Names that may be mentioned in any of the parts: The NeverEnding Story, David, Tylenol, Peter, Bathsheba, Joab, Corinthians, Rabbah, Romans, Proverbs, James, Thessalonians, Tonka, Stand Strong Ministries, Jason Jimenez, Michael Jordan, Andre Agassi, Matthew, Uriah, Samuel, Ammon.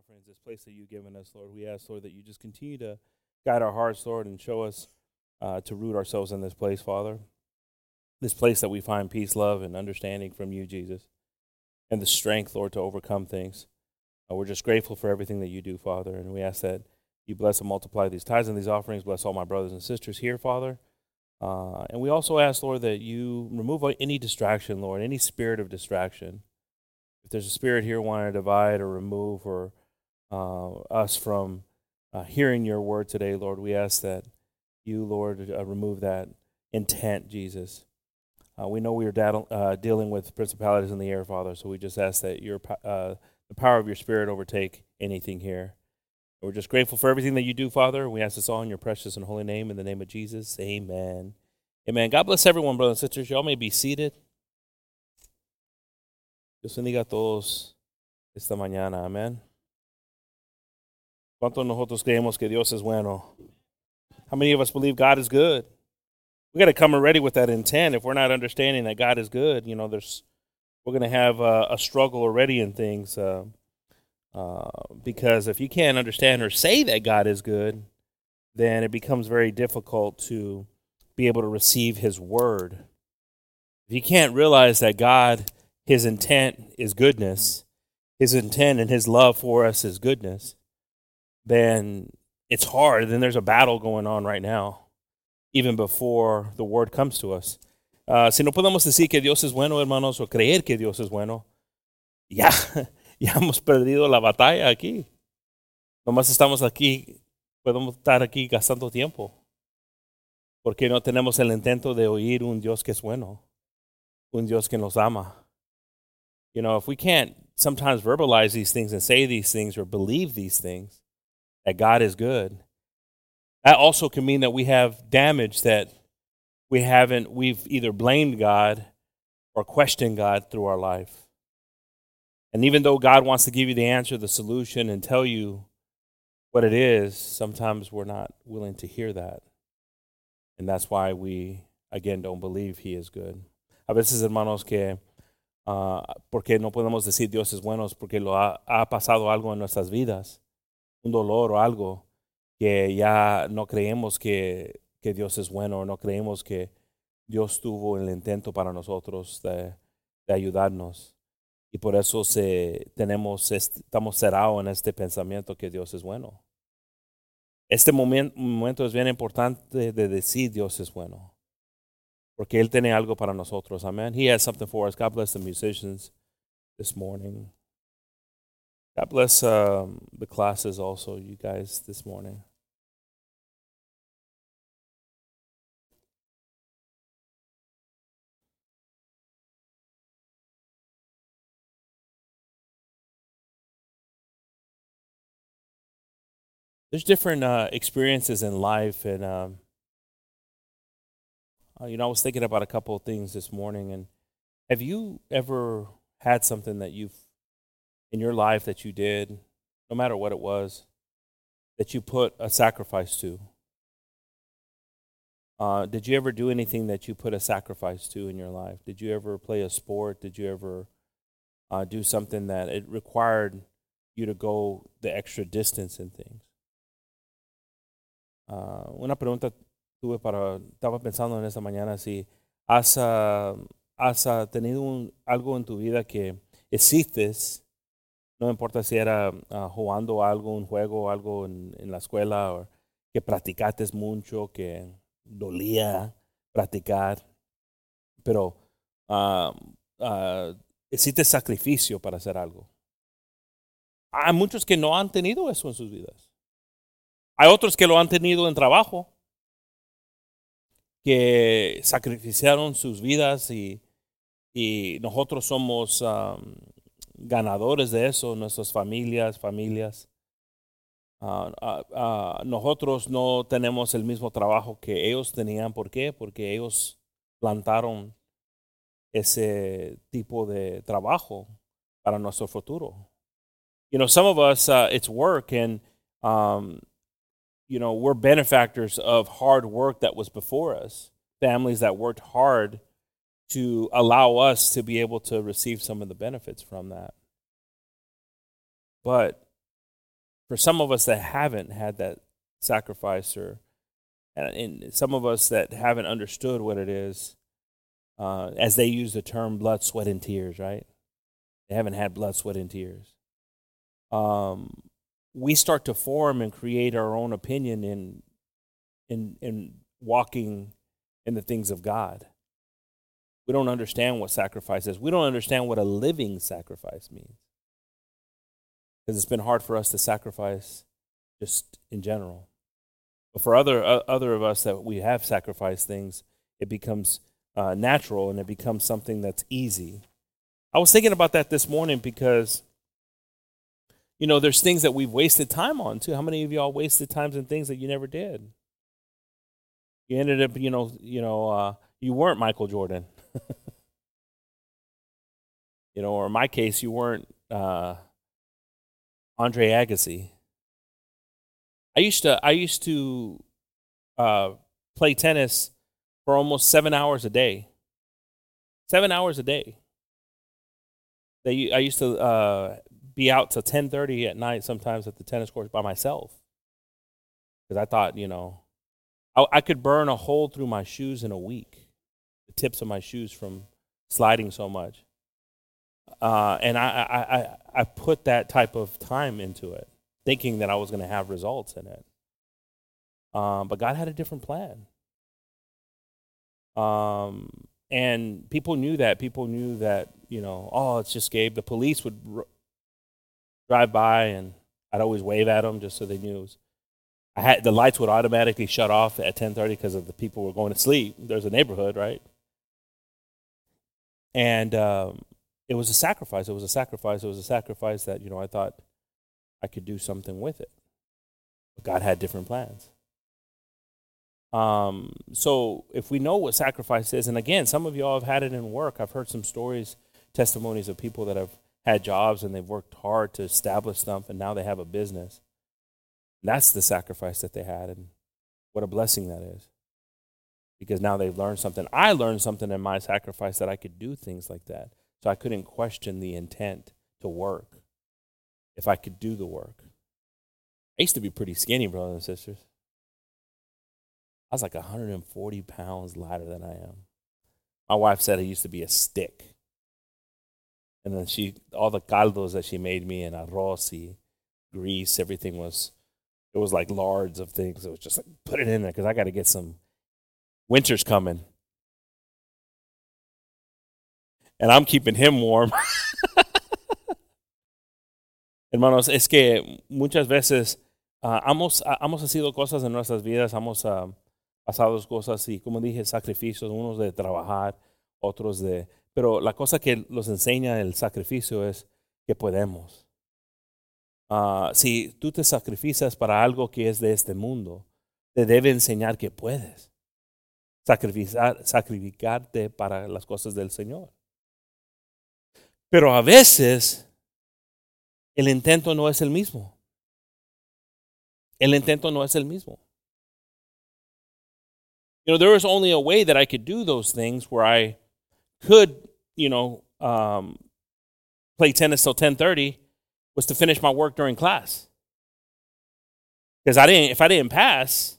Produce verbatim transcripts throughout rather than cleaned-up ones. conference, this place that you've given us, Lord. We ask, Lord, that you just continue to guide our hearts, Lord, and show us uh, to root ourselves in this place, Father. This place that we find peace, love, and understanding from you, Jesus, and the strength, Lord, to overcome things. Uh, we're just grateful for everything that you do, Father, and we ask that you bless and multiply these tithes and these offerings. Bless all my brothers and sisters here, Father. Uh, and we also ask, Lord, that you remove any distraction, Lord, any spirit of distraction. If there's a spirit here wanting to divide or remove or uh, us from uh, hearing your word today, Lord, we ask that you, Lord, uh, remove that intent, Jesus. Uh, we know we are da- uh, dealing with principalities in the air, Father, so we just ask that your uh, the power of your spirit overtake anything here. We're just grateful for everything that you do, Father. We ask this all in your precious and holy name, in the name of Jesus. Amen. Amen. God bless everyone, brothers and sisters. Y'all may be seated. Dios bendiga a todos esta mañana. Amén. ¿Cuántos nosotros creemos que Dios es bueno? How many of us believe God is good? We got to come ready with that intent. If we're not understanding that God is good, you know, there's we're going to have uh, a struggle already in things. Uh, uh, because if you can't understand or say that God is good, then it becomes very difficult to be able to receive His word. If you can't realize that God, His intent is goodness, His intent and His love for us is goodness, then it's hard. Then there's a battle going on right now, even before the word comes to us. Uh, si no podemos decir que Dios es bueno, hermanos, o creer que Dios es bueno, ya, ya hemos perdido la batalla aquí. Nomás estamos aquí, podemos estar aquí gastando tiempo, porque no tenemos el intento de oír un Dios que es bueno, un Dios que nos ama. You know, if we can't sometimes verbalize these things and say these things or believe these things, that God is good, that also can mean that we have damage that we haven't, we've either blamed God or questioned God through our life. And even though God wants to give you the answer, the solution, and tell you what it is, sometimes we're not willing to hear that. And that's why we, again, don't believe He is good. A veces, hermanos, que... Uh, porque no podemos decir Dios es bueno porque lo ha, ha pasado algo en nuestras vidas, un dolor o algo que ya no creemos que, que Dios es bueno, o no creemos que Dios tuvo el intento para nosotros de, de ayudarnos, y por eso se, tenemos estamos cerrados en este pensamiento que Dios es bueno. Este moment, momento es bien importante de decir Dios es bueno, porque Él tiene algo para nosotros. Amen. He has something for us. God bless the musicians this morning. God bless um, the classes also, you guys, this morning. There's different uh, experiences in life, and um, you know, I was thinking about a couple of things this morning, and have you ever had something that you've, in your life that you did, no matter what it was, that you put a sacrifice to? Uh, did you ever do anything that you put a sacrifice to in your life? Did you ever play a sport? Did you ever uh, do something that it required you to go the extra distance in things? Uh, una pregunta... Tuve para, estaba pensando en esta mañana si has, uh, has uh, tenido un, algo en tu vida que hiciste, no importa si era uh, jugando algo, un juego, algo en, en la escuela, o que practicaste mucho, que dolía practicar, pero uh, uh, hiciste sacrificio para hacer algo. Hay muchos que no han tenido eso en sus vidas. Hay otros que lo han tenido en trabajo, que sacrificaron sus vidas, y, y nosotros somos um, ganadores de eso, nuestras familias, familias. Uh, uh, uh, nosotros no tenemos el mismo trabajo que ellos tenían. ¿Por qué? Porque ellos plantaron ese tipo de trabajo para nuestro futuro. You know, some of us, uh, it's work, and um, you know, we're benefactors of hard work that was before us, families that worked hard to allow us to be able to receive some of the benefits from that. But For some of us that haven't had that sacrifice, or and, and some of us that haven't understood what it is, uh, as they use the term blood, sweat, and tears, right? They haven't had blood, sweat, and tears. Um, we start to form and create our own opinion in in in walking in the things of God. We don't understand what sacrifice is. We don't understand what a living sacrifice means. Because it's been hard for us to sacrifice just in general. But for other uh, other of us that we have sacrificed things, it becomes uh, natural, and it becomes something that's easy. I was thinking about that this morning because, you know, there's things that we've wasted time on too. How many of y'all wasted times on things that you never did? You ended up, you know, you know, uh, you weren't Michael Jordan. You know, or in my case, you weren't Uh, Andre Agassi. I used to I used to uh, play tennis for almost seven hours a day. Seven hours a day. They, I used to uh, be out till ten thirty at night sometimes at the tennis courts by myself, because I thought, you know, I, I could burn a hole through my shoes in a week, the tips of my shoes from sliding so much. Uh, and I, I I put that type of time into it, thinking that I was going to have results in it. Um, but God had a different plan. Um, and people knew that. People knew that, you know, oh, it's just Gabe. The police would r- drive by, and I'd always wave at them just so they knew. It was, I had the lights would automatically shut off at ten thirty because of the people were going to sleep. There's a neighborhood, right? And Um, It was a sacrifice. It was a sacrifice. It was a sacrifice that, you know, I thought I could do something with it. But God had different plans. Um, so if we know what sacrifice is, and again, some of y'all have had it in work. I've heard some stories, testimonies of people that have had jobs and they've worked hard to establish stuff, and now they have a business. And that's the sacrifice that they had, and what a blessing that is. Because now they've learned something. I learned something in my sacrifice that I could do things like that. So I couldn't question the intent to work if I could do the work. I used to be pretty skinny, brothers and sisters. I was like one hundred forty pounds lighter than I am. My wife said I used to be a stick. And then she, all the caldos that she made me and arroz, grease, everything was, it was like lards of things. It was just like, put it in there because I got to get some, winter's coming. And I'm keeping him warm. Hermanos, es que muchas veces uh, hemos, hemos hacido cosas en nuestras vidas, hemos uh, pasado cosas y, como dije, sacrificios, unos de trabajar, otros de... Pero la cosa que nos enseña el sacrificio es que podemos. Uh, si tú te sacrificas para algo que es de este mundo, te debe enseñar que puedes sacrificar, sacrificarte para las cosas del Señor. Pero a veces el intento no es el mismo. El intento no es el mismo. You know, there was only a way that I could do those things where I could, you know, um, play tennis till ten thirty was to finish my work during class. Because I didn't, if I didn't pass,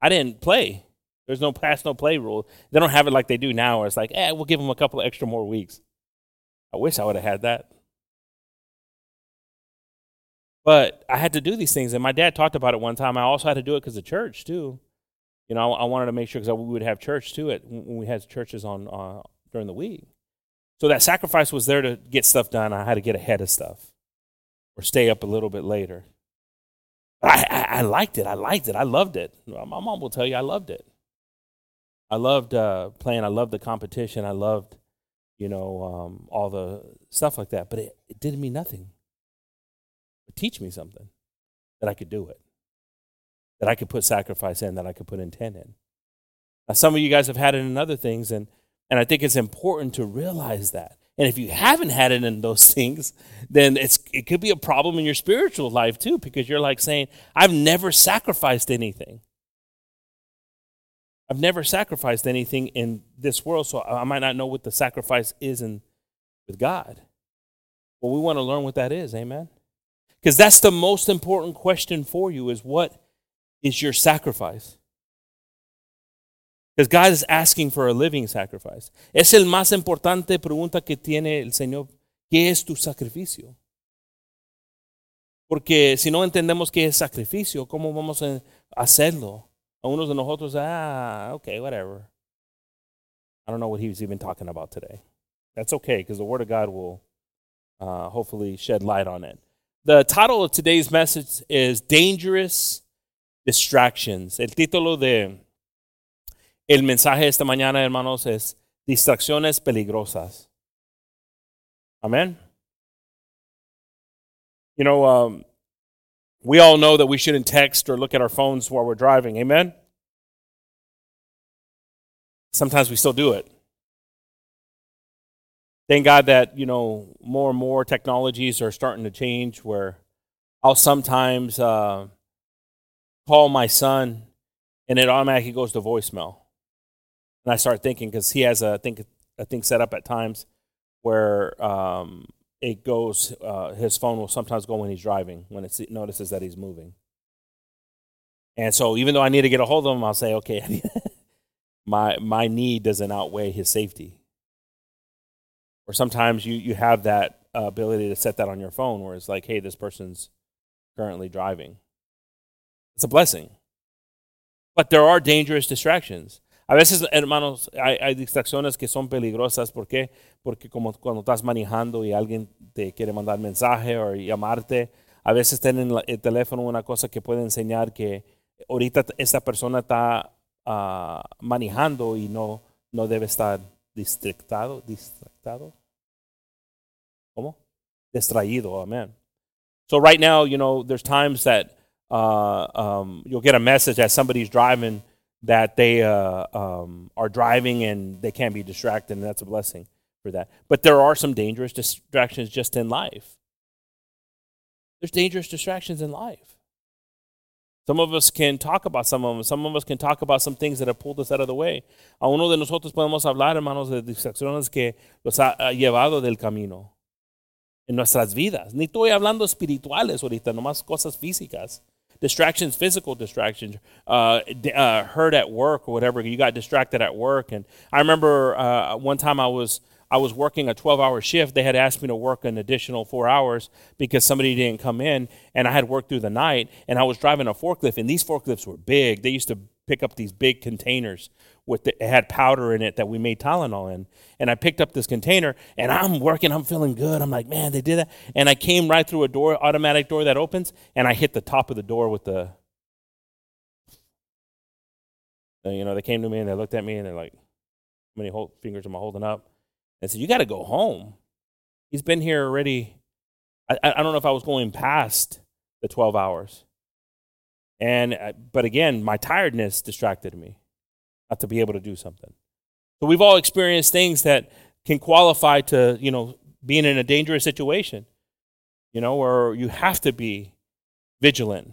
I didn't play. There's no pass, no play rule. They don't have it like they do now. Where it's like, eh, we'll give them a couple of extra more weeks. I wish I would have had that. But I had to do these things, and my dad talked about it one time. I also had to do it because of church, too. You know, I, I wanted to make sure because we would have church, too, at, when we had churches on uh, during the week. So that sacrifice was there to get stuff done. I had to get ahead of stuff or stay up a little bit later. I, I, I liked it. I liked it. I loved it. My mom will tell you I loved it. I loved uh, playing. I loved the competition. I loved You know, um, all the stuff like that. But it, it didn't mean nothing. It teach me something, that I could do it, that I could put sacrifice in, that I could put intent in. Now, some of you guys have had it in other things, and, and I think it's important to realize that. And if you haven't had it in those things, then it's it could be a problem in your spiritual life too, because you're like saying, I've never sacrificed anything. I've never sacrificed anything in this world, so I might not know what the sacrifice is in with God. But we want to learn what that is, amen? Because that's the most important question for you, is what is your sacrifice? Because God is asking for a living sacrifice. Es el más importante pregunta que tiene el Señor. ¿Qué es tu sacrificio? Porque si no entendemos qué es sacrificio, ¿cómo vamos a hacerlo? A unos de nosotros, ah, okay, whatever. I don't know what he was even talking about today. That's okay, because the Word of God will uh, hopefully shed light on it. The title of today's message is Dangerous Distractions. El título de el mensaje esta mañana, hermanos, es Distracciones Peligrosas. Amen? You know, um, we all know that we shouldn't text or look at our phones while we're driving. Amen? Sometimes we still do it. Thank God that, you know, more and more technologies are starting to change, where I'll sometimes uh, call my son and it automatically goes to voicemail. And I start thinking, because he has a thing, a thing set up at times where um, it goes, uh, his phone will sometimes go when he's driving, when it notices that he's moving. And so even though I need to get a hold of him, I'll say, okay, my my need doesn't outweigh his safety. Or sometimes you, you have that uh, ability to set that on your phone where it's like, hey, this person's currently driving. It's a blessing. But there are dangerous distractions. A veces, hermanos, hay, hay distracciones que son peligrosas. ¿Por qué? Porque como cuando estás manejando y alguien te quiere mandar mensaje o llamarte, a veces tienen el teléfono una cosa que puede enseñar que ahorita esta persona está uh, manejando y no, no debe estar distractado, distractado. ¿Cómo? Distraído, amen. So right now, you know, there's times that uh, um, you'll get a message that somebody's driving, that they uh, um, are driving and they can't be distracted, and that's a blessing for that. But there are some dangerous distractions just in life. There's dangerous distractions in life. Some of us can talk about some of them. Some of us can talk about some things that have pulled us out of the way. A uno de nosotros podemos hablar, hermanos, de distracciones que los ha llevado del camino en nuestras vidas. Ni estoy hablando espirituales ahorita, nomás cosas físicas. Distractions, physical distractions, uh, uh, hurt at work or whatever. You got distracted at work. And I remember uh, one time I was I was working a twelve-hour shift. They had asked me to work an additional four hours because somebody didn't come in, and I had worked through the night, and I was driving a forklift, and these forklifts were big. They used to pick up these big containers with the, it had powder in it that we made Tylenol in, and I picked up this container, and I'm working. I'm feeling good. I'm like, man, they did that, and I came right through a door, automatic door that opens, and I hit the top of the door with the, you know, they came to me, and they looked at me, and they're like, how many fingers am I holding up? I said, you got to go home. He's been here already. I, I don't know if I was going past the twelve hours. And but again, my tiredness distracted me not to be able to do something. So we've all experienced things that can qualify to, you know, being in a dangerous situation, you know, where you have to be vigilant.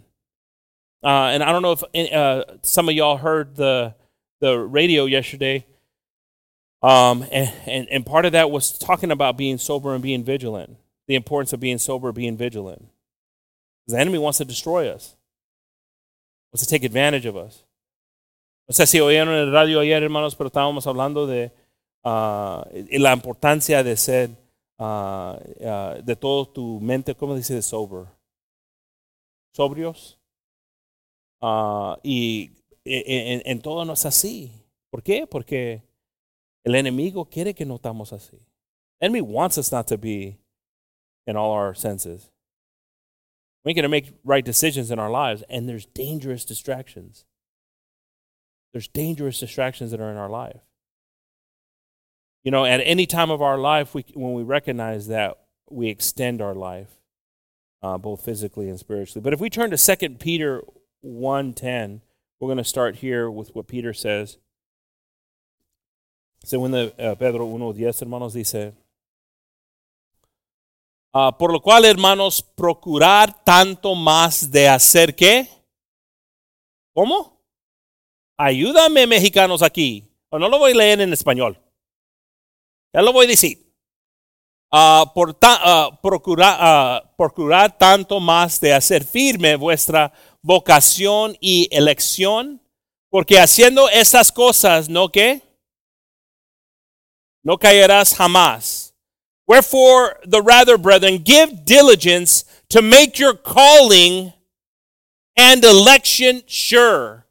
Uh, and I don't know if in, uh, some of y'all heard the the radio yesterday. Um, and, and, and part of that was talking about being sober and being vigilant, the importance of being sober, being vigilant. Because the enemy wants to destroy us, wants to take advantage of us. No sé si oyeron el radio ayer, hermanos, pero estábamos hablando de uh, la importancia de ser, uh, uh, de todo tu mente, ¿cómo dice? Sober. Sobrios. Uh, y en, en todo no es así. ¿Por qué? Porque el enemigo quiere que no estamos así. The enemy wants us not to be in all our senses. We're going to make right decisions in our lives, and there's dangerous distractions. There's dangerous distractions that are in our life. You know, at any time of our life, we, when we recognize that, we extend our life, uh, both physically and spiritually. But if we turn to Second Peter one ten, we're going to start here with what Peter says. Según uh, Pedro uno diez, hermanos, dice, uh, por lo cual, hermanos, procurar tanto más de hacer qué. ¿Cómo? Ayúdame, mexicanos, aquí. O no lo voy a leer en español. Ya lo voy a decir. Uh, por ta, uh, procura, uh, procurad tanto más de hacer firme vuestra vocación y elección, porque haciendo estas cosas, ¿no qué? No caerás jamás. Wherefore, the rather, brethren, give diligence to make your calling and election sure.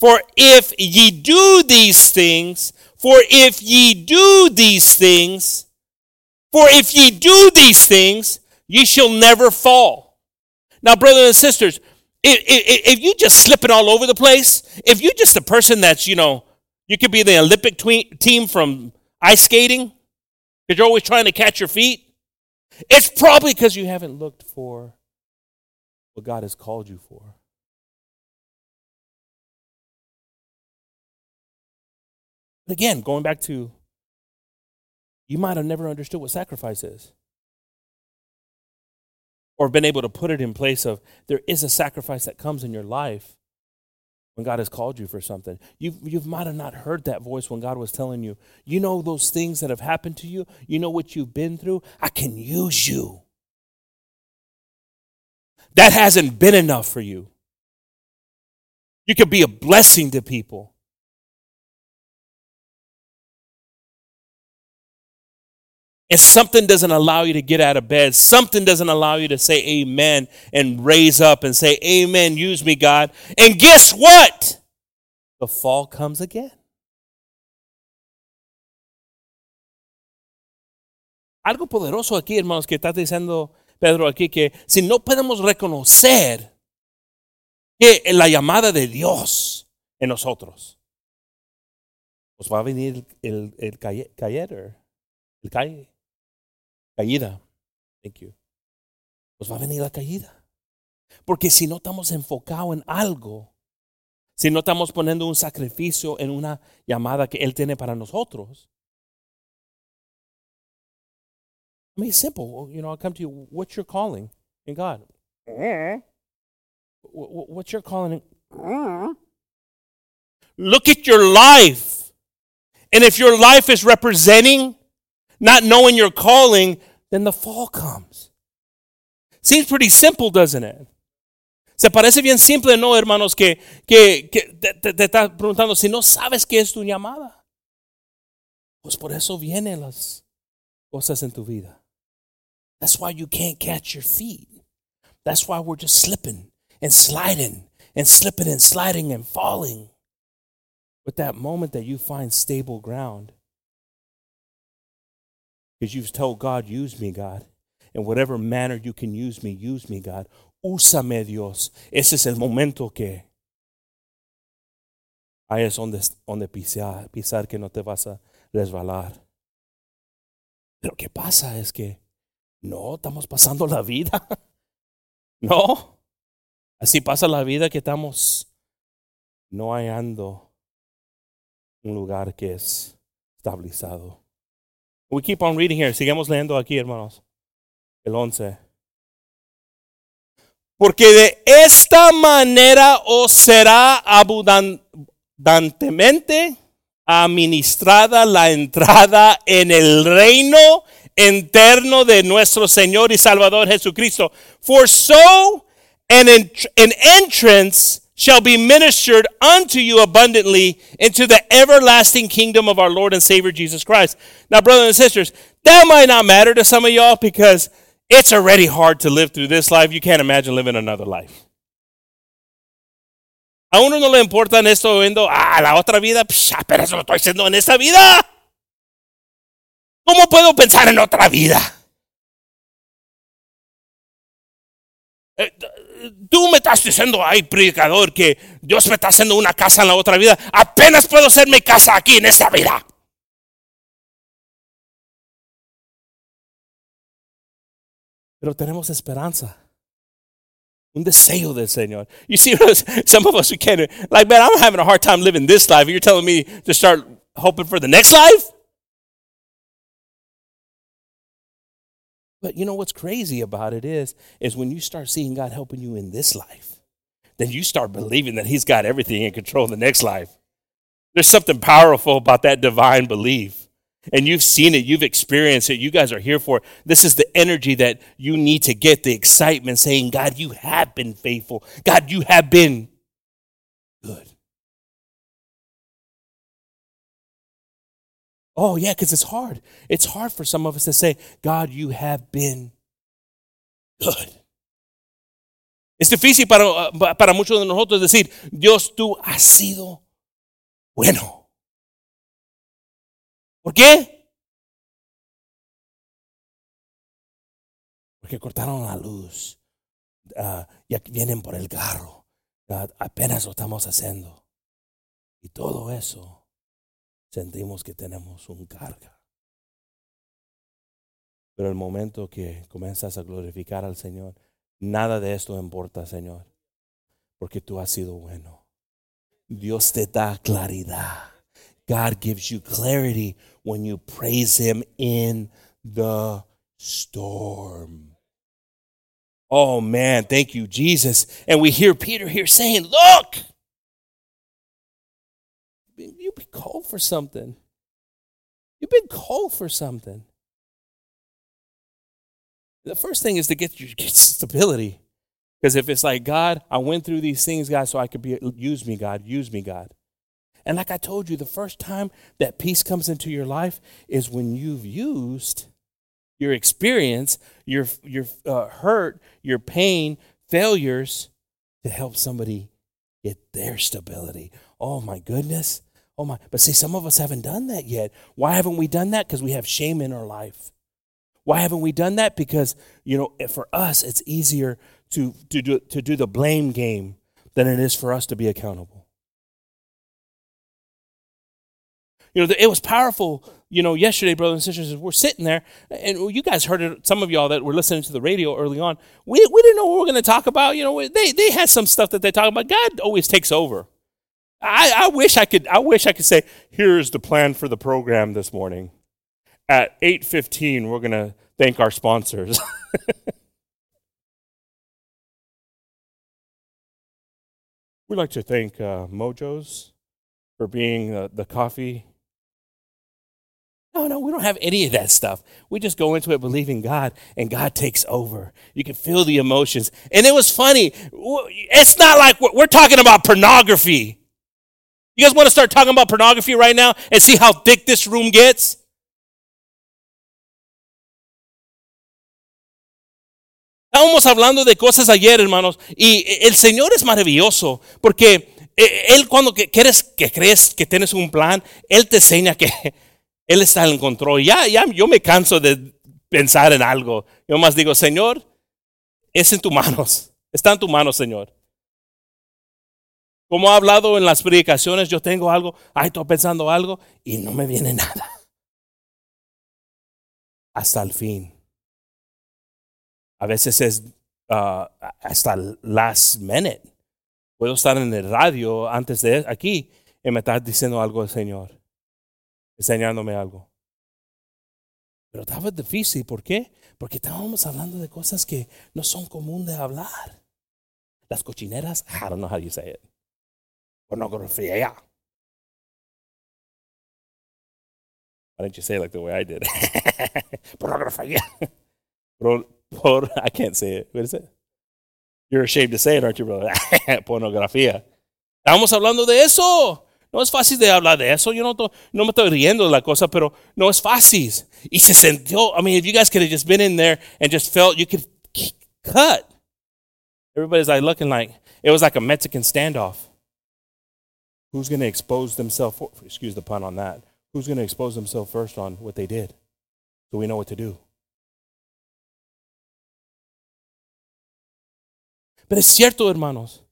For if ye do these things, for if ye do these things, for if ye do these things, ye shall never fall. Now, brothers and sisters, if, if, if you just slipping all over the place, if you're just a person that's, you know, you could be the Olympic tween, team from ice skating, because you're always trying to catch your feet, it's probably because you haven't looked for what God has called you for. Again, going back to, you might have never understood what sacrifice is, or been able to put it in place of, there is a sacrifice that comes in your life when God has called you for something. You you might have not heard that voice when God was telling you, you know those things that have happened to you, you know what you've been through, I can use you. That hasn't been enough for you. You could be a blessing to people. And something doesn't allow you to get out of bed. Something doesn't allow you to say amen and raise up and say, amen, use me, God. And guess what? The fall comes again. Algo poderoso aquí, hermanos, que está diciendo Pedro aquí, que si no podemos reconocer que la llamada de Dios en nosotros, pues va a venir el, el, el caer, caer, el caer. Caída, thank you. Pues va a venir la caída. Porque si no estamos enfocados en algo, si no estamos poniendo un sacrificio en una llamada que Él tiene para nosotros. I mean, it's simple. You know, I'll come to you. What's your calling in God? Mm-hmm. What's your calling in? Mm-hmm. Look at your life. And if your life is representing not knowing your calling, then the fall comes. Seems pretty simple, doesn't it? Se parece bien simple, ¿no, hermanos? Que, que, que te, te estás preguntando si no sabes qué es tu llamada. Pues por eso vienen las cosas en tu vida. That's why you can't catch your feet. That's why we're just slipping and sliding and slipping and sliding and falling. But that moment that you find stable ground, because you've told God, use me, God. In whatever manner you can use me, use me, God. Úsame, Dios. Ese es el momento que ahí es donde, donde pisar, pisar que no te vas a resbalar. Pero ¿qué pasa? Es que no, estamos pasando la vida. No. Así pasa la vida que estamos no hallando un lugar que es estabilizado. We keep on reading here. Sigamos leyendo aquí, hermanos. El once. Porque de esta manera os será abundantemente administrada la entrada en el reino eterno de nuestro Señor y Salvador Jesucristo. For so an, ent- an entrance shall be ministered unto you abundantly into the everlasting kingdom of our Lord and Savior Jesus Christ. Now, brothers and sisters, that might not matter to some of y'all because it's already hard to live through this life. You can't imagine living another life. A uno no le importa en esto viendo, ah, la otra vida, psh, pero eso lo estoy haciendo en esta vida. ¿Cómo puedo pensar en otra vida? Eh, Tú me estás diciendo, ay, predicador, que Dios me está haciendo una casa en la otra vida. Apenas puedo hacer mi casa aquí en esta vida. Pero tenemos esperanza. Un deseo del Señor. You see, some of us, we can't, like, man, I'm having a hard time living this life. You're telling me to start hoping for the next life? But you know what's crazy about it is, is when you start seeing God helping you in this life, then you start believing that He's got everything in control in the next life. There's something powerful about that divine belief. And you've seen it. You've experienced it. You guys are here for it. This is the energy that you need to get, the excitement saying, God, you have been faithful. God, you have been good. Oh, yeah, because it's hard. It's hard for some of us to say, God, you have been good. Es difícil para, para muchos de nosotros decir, Dios, tú has sido bueno. ¿Por qué? Porque cortaron la luz. Uh, ya vienen por el carro. Uh, apenas lo estamos haciendo. Y todo eso, sentimos que tenemos un carga. Pero el momento que comienzas a glorificar al Señor, nada de esto importa, Señor. Porque tú has sido bueno. Dios te da claridad. God gives you clarity when you praise him in the storm. Oh, man, thank you, Jesus. And we hear Peter here saying, look, you've been called for something. You've been called for something. The first thing is to get your stability. Because if it's like, God, I went through these things, God, so I could be, use me, God, use me, God. And like I told you, the first time that peace comes into your life is when you've used your experience, your your uh, hurt, your pain, failures to help somebody get their stability. Oh, my goodness. Oh, my. But see, some of us haven't done that yet. Why haven't we done that? Because we have shame in our life. Why haven't we done that? Because, you know, for us, it's easier to, to, do, to do the blame game than it is for us to be accountable. You know, it was powerful, you know, yesterday, brothers and sisters, we're sitting there, and you guys heard it, some of y'all that were listening to the radio early on, we we didn't know what we were going to talk about. You know, they they had some stuff that they talk about. God always takes over. I, I wish I could I wish I could say, here's the plan for the program this morning. At eight fifteen, we're going to thank our sponsors. We'd like to thank uh, Mojo's for being uh, the coffee. No, no, we don't have any of that stuff. We just go into it believing God, and God takes over. You can feel the emotions. And it was funny. It's not like we're, we're talking about pornography. You guys want to start talking about pornography right now and see how thick this room gets? Estábamos hablando de cosas ayer, hermanos, y el Señor es maravilloso porque Él cuando que, que, eres, que crees que tienes un plan, Él te enseña que Él está en control. Ya, ya, yo me canso de pensar en algo. Yo más digo, Señor, es en tus manos. Está en tus manos, Señor. Como ha hablado en las predicaciones, yo tengo algo, ay, estoy pensando algo y no me viene nada. Hasta el fin. A veces es uh, hasta el last minute. Puedo estar en el radio antes de aquí y me estás diciendo algo al Señor. Enseñándome algo. Pero estaba difícil, ¿por qué? Porque estábamos hablando de cosas que no son común de hablar. Las cochineras, I don't know how you say it. Pornografía, yeah. Why didn't you say it like the way I did? Pornografía. Por, por, I can't say it. What is it? You're ashamed to say it, aren't you, brother? Pornografía. Estamos hablando de eso. No es fácil de hablar de eso. Yo no, to, no me estoy riendo de la cosa, pero no es fácil. Y se sintió. I mean, if you guys could have just been in there and just felt you could cut. Everybody's like looking like, it was like a Mexican standoff. Who's going to expose themselves, for, excuse the pun on that, who's going to expose themselves first on what they did so we know what to do? But es cierto, hermanos.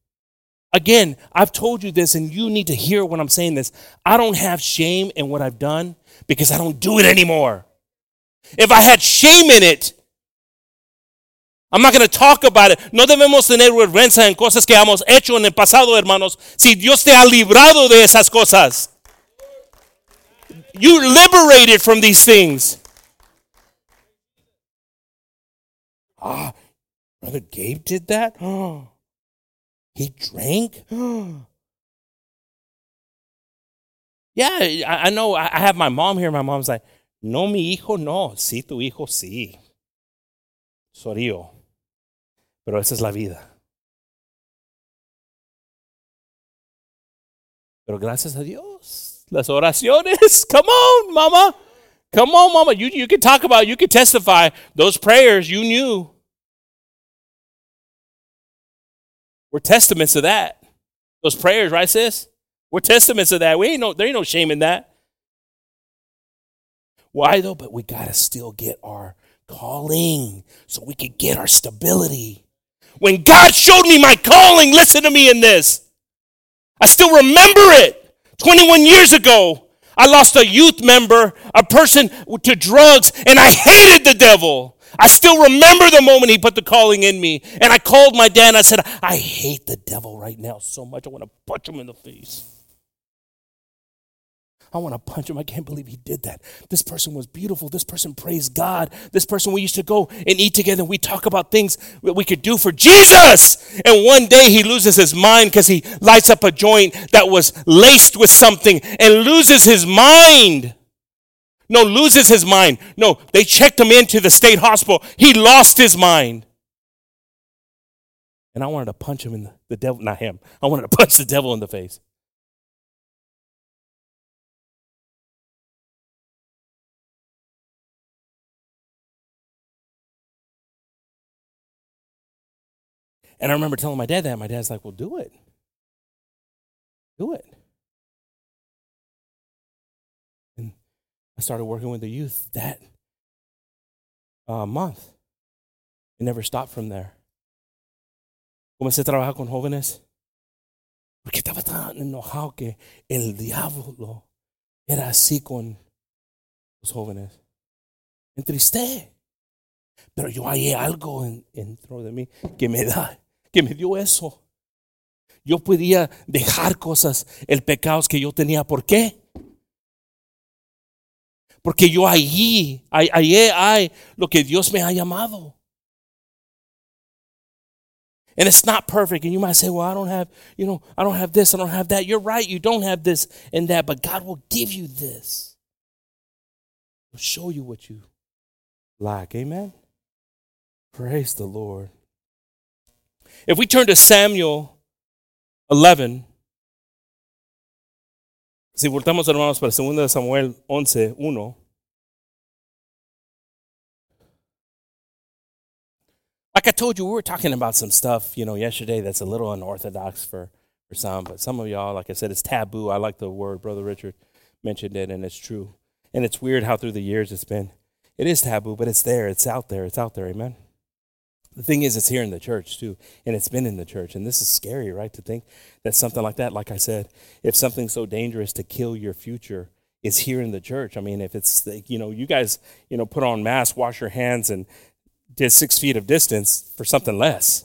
Again, I've told you this, and you need to hear when I'm saying this. I don't have shame in what I've done because I don't do it anymore. If I had shame in it, I'm not going to talk about it. No debemos tener vergüenza en cosas que hemos hecho en el pasado, hermanos. Si Dios te ha librado de esas cosas. You're liberated from these things. Ah. Brother Gabe did that? Oh. He drank? Oh. Yeah, I, I know. I, I have my mom here. My mom's like, No, mi hijo no. Sí, tu hijo sí. Sorry. Pero esa es la vida. Pero gracias a Dios, las oraciones. Come on, mama. Come on, mama. You, you can talk about, you can testify. Those prayers you knew. We're testaments of that. Those prayers, right, sis? We're testaments of that. We ain't no, there ain't no shame in that. Why though? But we gotta still get our calling so we can get our stability. When God showed me my calling, listen to me in this. I still remember it. twenty-one years ago, I lost a youth member, a person to drugs, and I hated the devil. I still remember the moment he put the calling in me. And I called my dad and I said, I hate the devil right now so much. I want to punch him in the face. I want to punch him. I can't believe he did that. This person was beautiful. This person praised God. This person, we used to go and eat together. And we talk about things that we could do for Jesus. And one day he loses his mind because he lights up a joint that was laced with something and loses his mind. No, loses his mind. No, they checked him into the state hospital. He lost his mind. And I wanted to punch him in the, the devil, not him. I wanted to punch the devil in the face. And I remember telling my dad that. My dad's like, well, do it. Do it. And I started working with the youth that uh, month. It never stopped from there. Comencé a trabajar con jóvenes. Porque estaba tan enojado que el diablo era así con los jóvenes. Entristé. Pero yo hallé algo en, dentro de mí que me da. Que me dio eso. Yo podía dejar cosas, el pecado que yo tenía. ¿Por qué? Porque yo allí, hallé, hay lo que Dios me ha llamado. And it's not perfect. And you might say, well, I don't have, you know, I don't have this, I don't have that. You're right, you don't have this and that, but God will give you this. He'll show you what you lack. Amen? Praise the Lord. If we turn to Samuel eleven, si voltamos, hermanos, para segunda Samuel once, uno. Like I told you, we were talking about some stuff, you know, yesterday that's a little unorthodox for, for some, but some of y'all, like I said, it's taboo. I like the word. Brother Richard mentioned it, and it's true. And it's weird how through the years it's been. It is taboo, but it's there. It's out there. It's out there. Amen? The thing is, it's here in the church, too, and it's been in the church, and this is scary, right, to think that something like that, like I said, if something so dangerous to kill your future is here in the church. I mean, if it's, you know, you guys, you know, put on masks, wash your hands, and did six feet of distance for something less.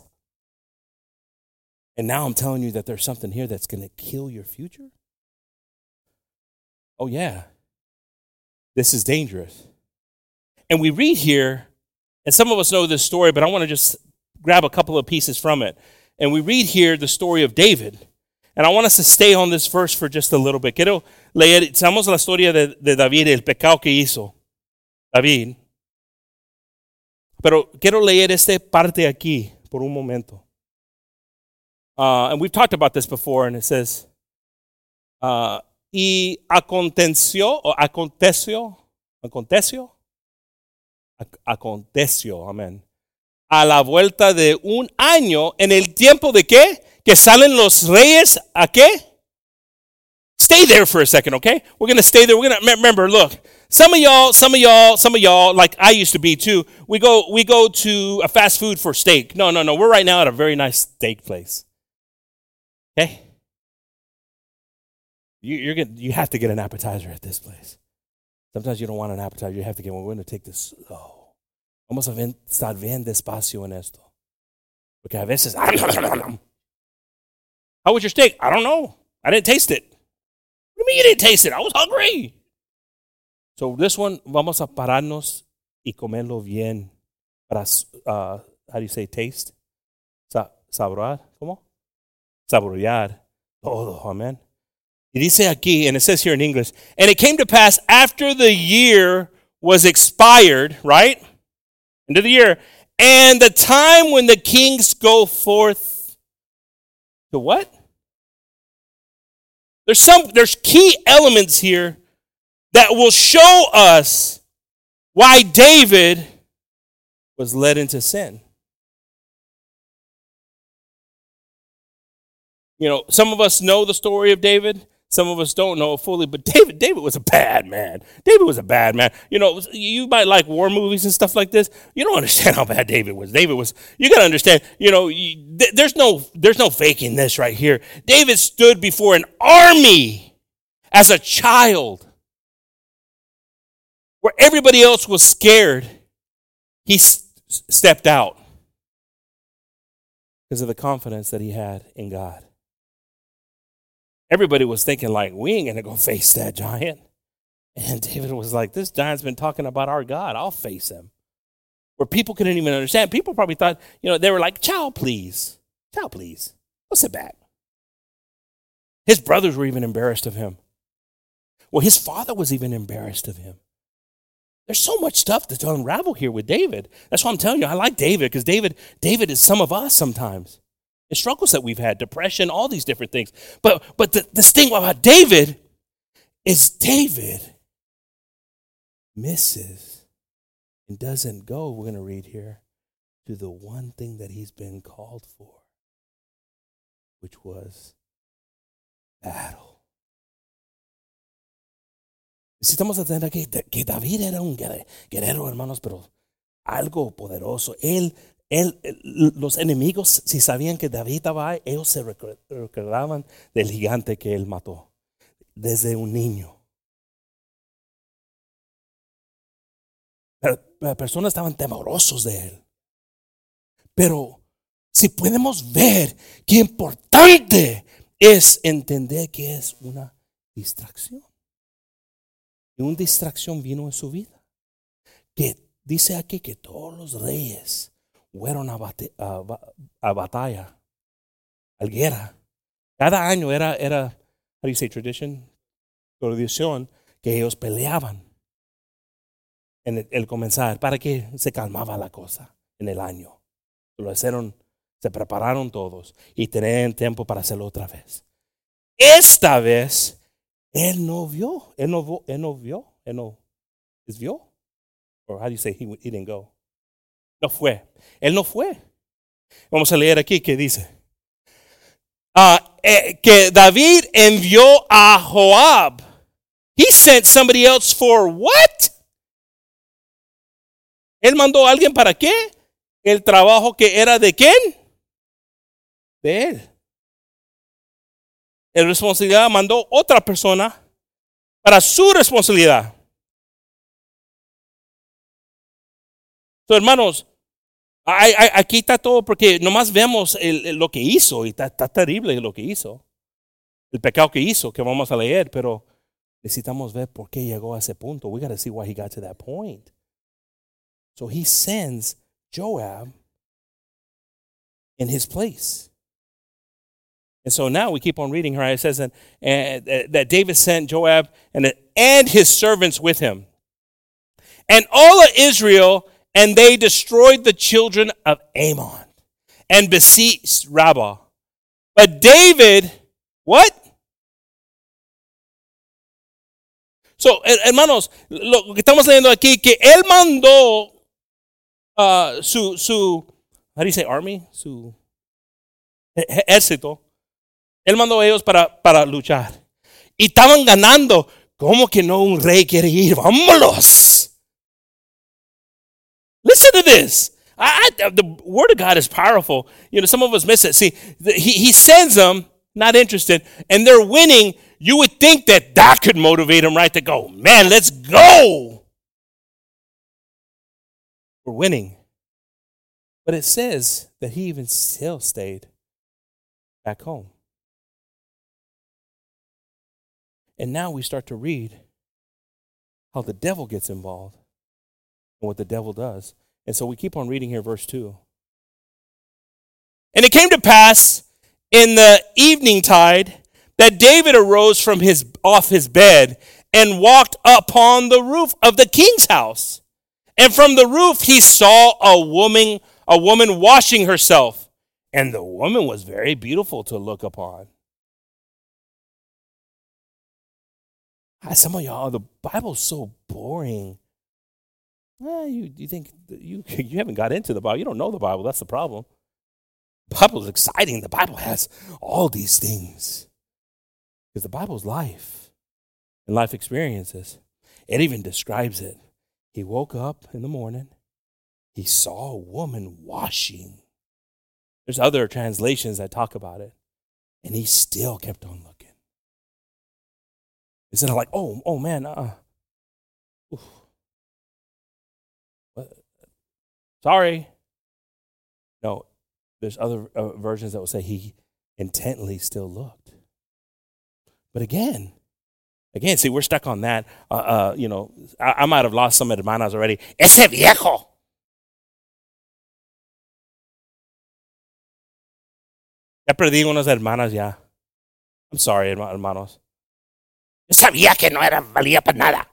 And now I'm telling you that there's something here that's going to kill your future? Oh, yeah. This is dangerous. And we read here, and some of us know this story, but I want to just grab a couple of pieces from it. And we read here the story of David. And I want us to stay on this verse for just a little bit. Quiero leer, estamos la historia de, de David, el pecado que hizo David. Pero quiero leer esta parte aquí por un momento. Uh, and we've talked about this before, and it says, uh, y aconteció, o aconteció, aconteció, aconteció, amén, a la vuelta de un año, en el tiempo de qué, que salen los reyes, ¿a qué? Stay there for a second, okay? We're going to stay there. We're going to, remember, look, some of y'all, some of y'all, some of y'all, like I used to be too, we go we go to a fast food for steak. No, no, no, we're right now at a very nice steak place, okay? You, you're gonna, you have to get an appetizer at this place. Sometimes you don't want an appetizer. You have to get one. We're going to take this slow. Vamos a estar bien despacio en esto. Porque a veces, how was your steak? I don't know. I didn't taste it. What do you mean you didn't taste it? I was hungry. So this one, vamos a pararnos y comerlo bien. Para, uh, how do you say taste? Sa- saborear. ¿Cómo? Saborear. Todo. Amen. It says here in English, and it came to pass after the year was expired, right? End of the year. And the time when the kings go forth to what? There's some, there's key elements here that will show us why David was led into sin. You know, some of us know the story of David. Some of us don't know it fully, but David, David was a bad man. David was a bad man. You know, you might like war movies and stuff like this. You don't understand how bad David was. David was, you got to understand, you know, you, th- there's no there's no faking this right here. David stood before an army as a child where everybody else was scared. He st- stepped out because of the confidence that he had in God. Everybody was thinking like, we ain't going to go face that giant. And David was like, this giant's been talking about our God. I'll face him. Where people couldn't even understand. People probably thought, you know, they were like, child, please. Child, please. Go sit back. His brothers were even embarrassed of him. Well, his father was even embarrassed of him. There's so much stuff to unravel here with David. That's why I'm telling you, I like David, because David, David is some of us sometimes. The struggles that we've had, depression, all these different things. But but the, this thing about David is David misses and doesn't go, we're going to read here, to the one thing that he's been called for, which was battle. Necesitamos entender que David era un guerrero, hermanos, pero algo poderoso. Él Él, los enemigos, si sabían que David estaba ahí, ellos se recordaban del gigante que él mató desde un niño. Las personas estaban temerosos de él. Pero si podemos ver qué importante es entender que es una distracción. Y una distracción vino en su vida. Que dice aquí que todos los reyes fueron a, bate, a, a batalla, a guerra. Cada año era, era, how do you say tradition? Tradición, que ellos peleaban en el, el comenzar para que se calmaba la cosa en el año. Lo hicieron, se prepararon todos y tenían tiempo para hacerlo otra vez. Esta vez, él no vio, él no, él no vio, él no vio. Or how do you say he, he didn't go? No fue. Él no fue. Vamos a leer aquí que dice. Uh, eh, que David envió a Joab. He sent somebody else for what? Él mandó a alguien para qué? El trabajo que era de quién? De él. El responsabilidad mandó otra persona para su responsabilidad. So, hermanos, aquí está todo porque nomás vemos el, el, lo que hizo y está, está terrible lo que hizo, el pecado que hizo que vamos a leer, pero necesitamos ver por qué llegó a ese punto. We got to see why he got to that point. So he sends Joab in his place. And so now we keep on reading, right? It says that, uh, that David sent Joab and, and his servants with him. And all of Israel... And they destroyed the children of Ammon and besieged Rabbah. But David, what? So, hermanos, lo que estamos leyendo aquí, que él mandó uh, su, su, how do you say army? Su ejército. Él mandó a ellos para, para luchar. Y estaban ganando. ¿Cómo que no un rey quiere ir? ¡Vámonos! Listen to this. I, I, the word of God is powerful. You know, some of us miss it. See, the, he, he sends them, not interested, and they're winning. You would think that that could motivate them, right, to go, man, let's go. We're winning. But it says that he even still stayed back home. And now we start to read how the devil gets involved. And what the devil does. And so we keep on reading here, verse two. And it came to pass in the evening tide that David arose from his off his bed and walked upon the roof of the king's house. And from the roof he saw a woman, a woman washing herself. And the woman was very beautiful to look upon. Some of y'all, the Bible's so boring. Well, you, you think you, you haven't got into the Bible. You don't know the Bible. That's the problem. The Bible's exciting. The Bible has all these things. Because the Bible's life and life experiences. It even describes it. He woke up in the morning. He saw a woman washing. There's other translations that talk about it. And he still kept on looking. It's not like, oh, oh man, uh, oof. Sorry. No, there's other uh, versions that will say he intently still looked. But again, again, see, we're stuck on that. Uh, uh, you know, I, I might have lost some hermanas already. Ese viejo. Ya perdí unas hermanas ya. I'm sorry, hermanos. Yo sabía que no era valía para nada.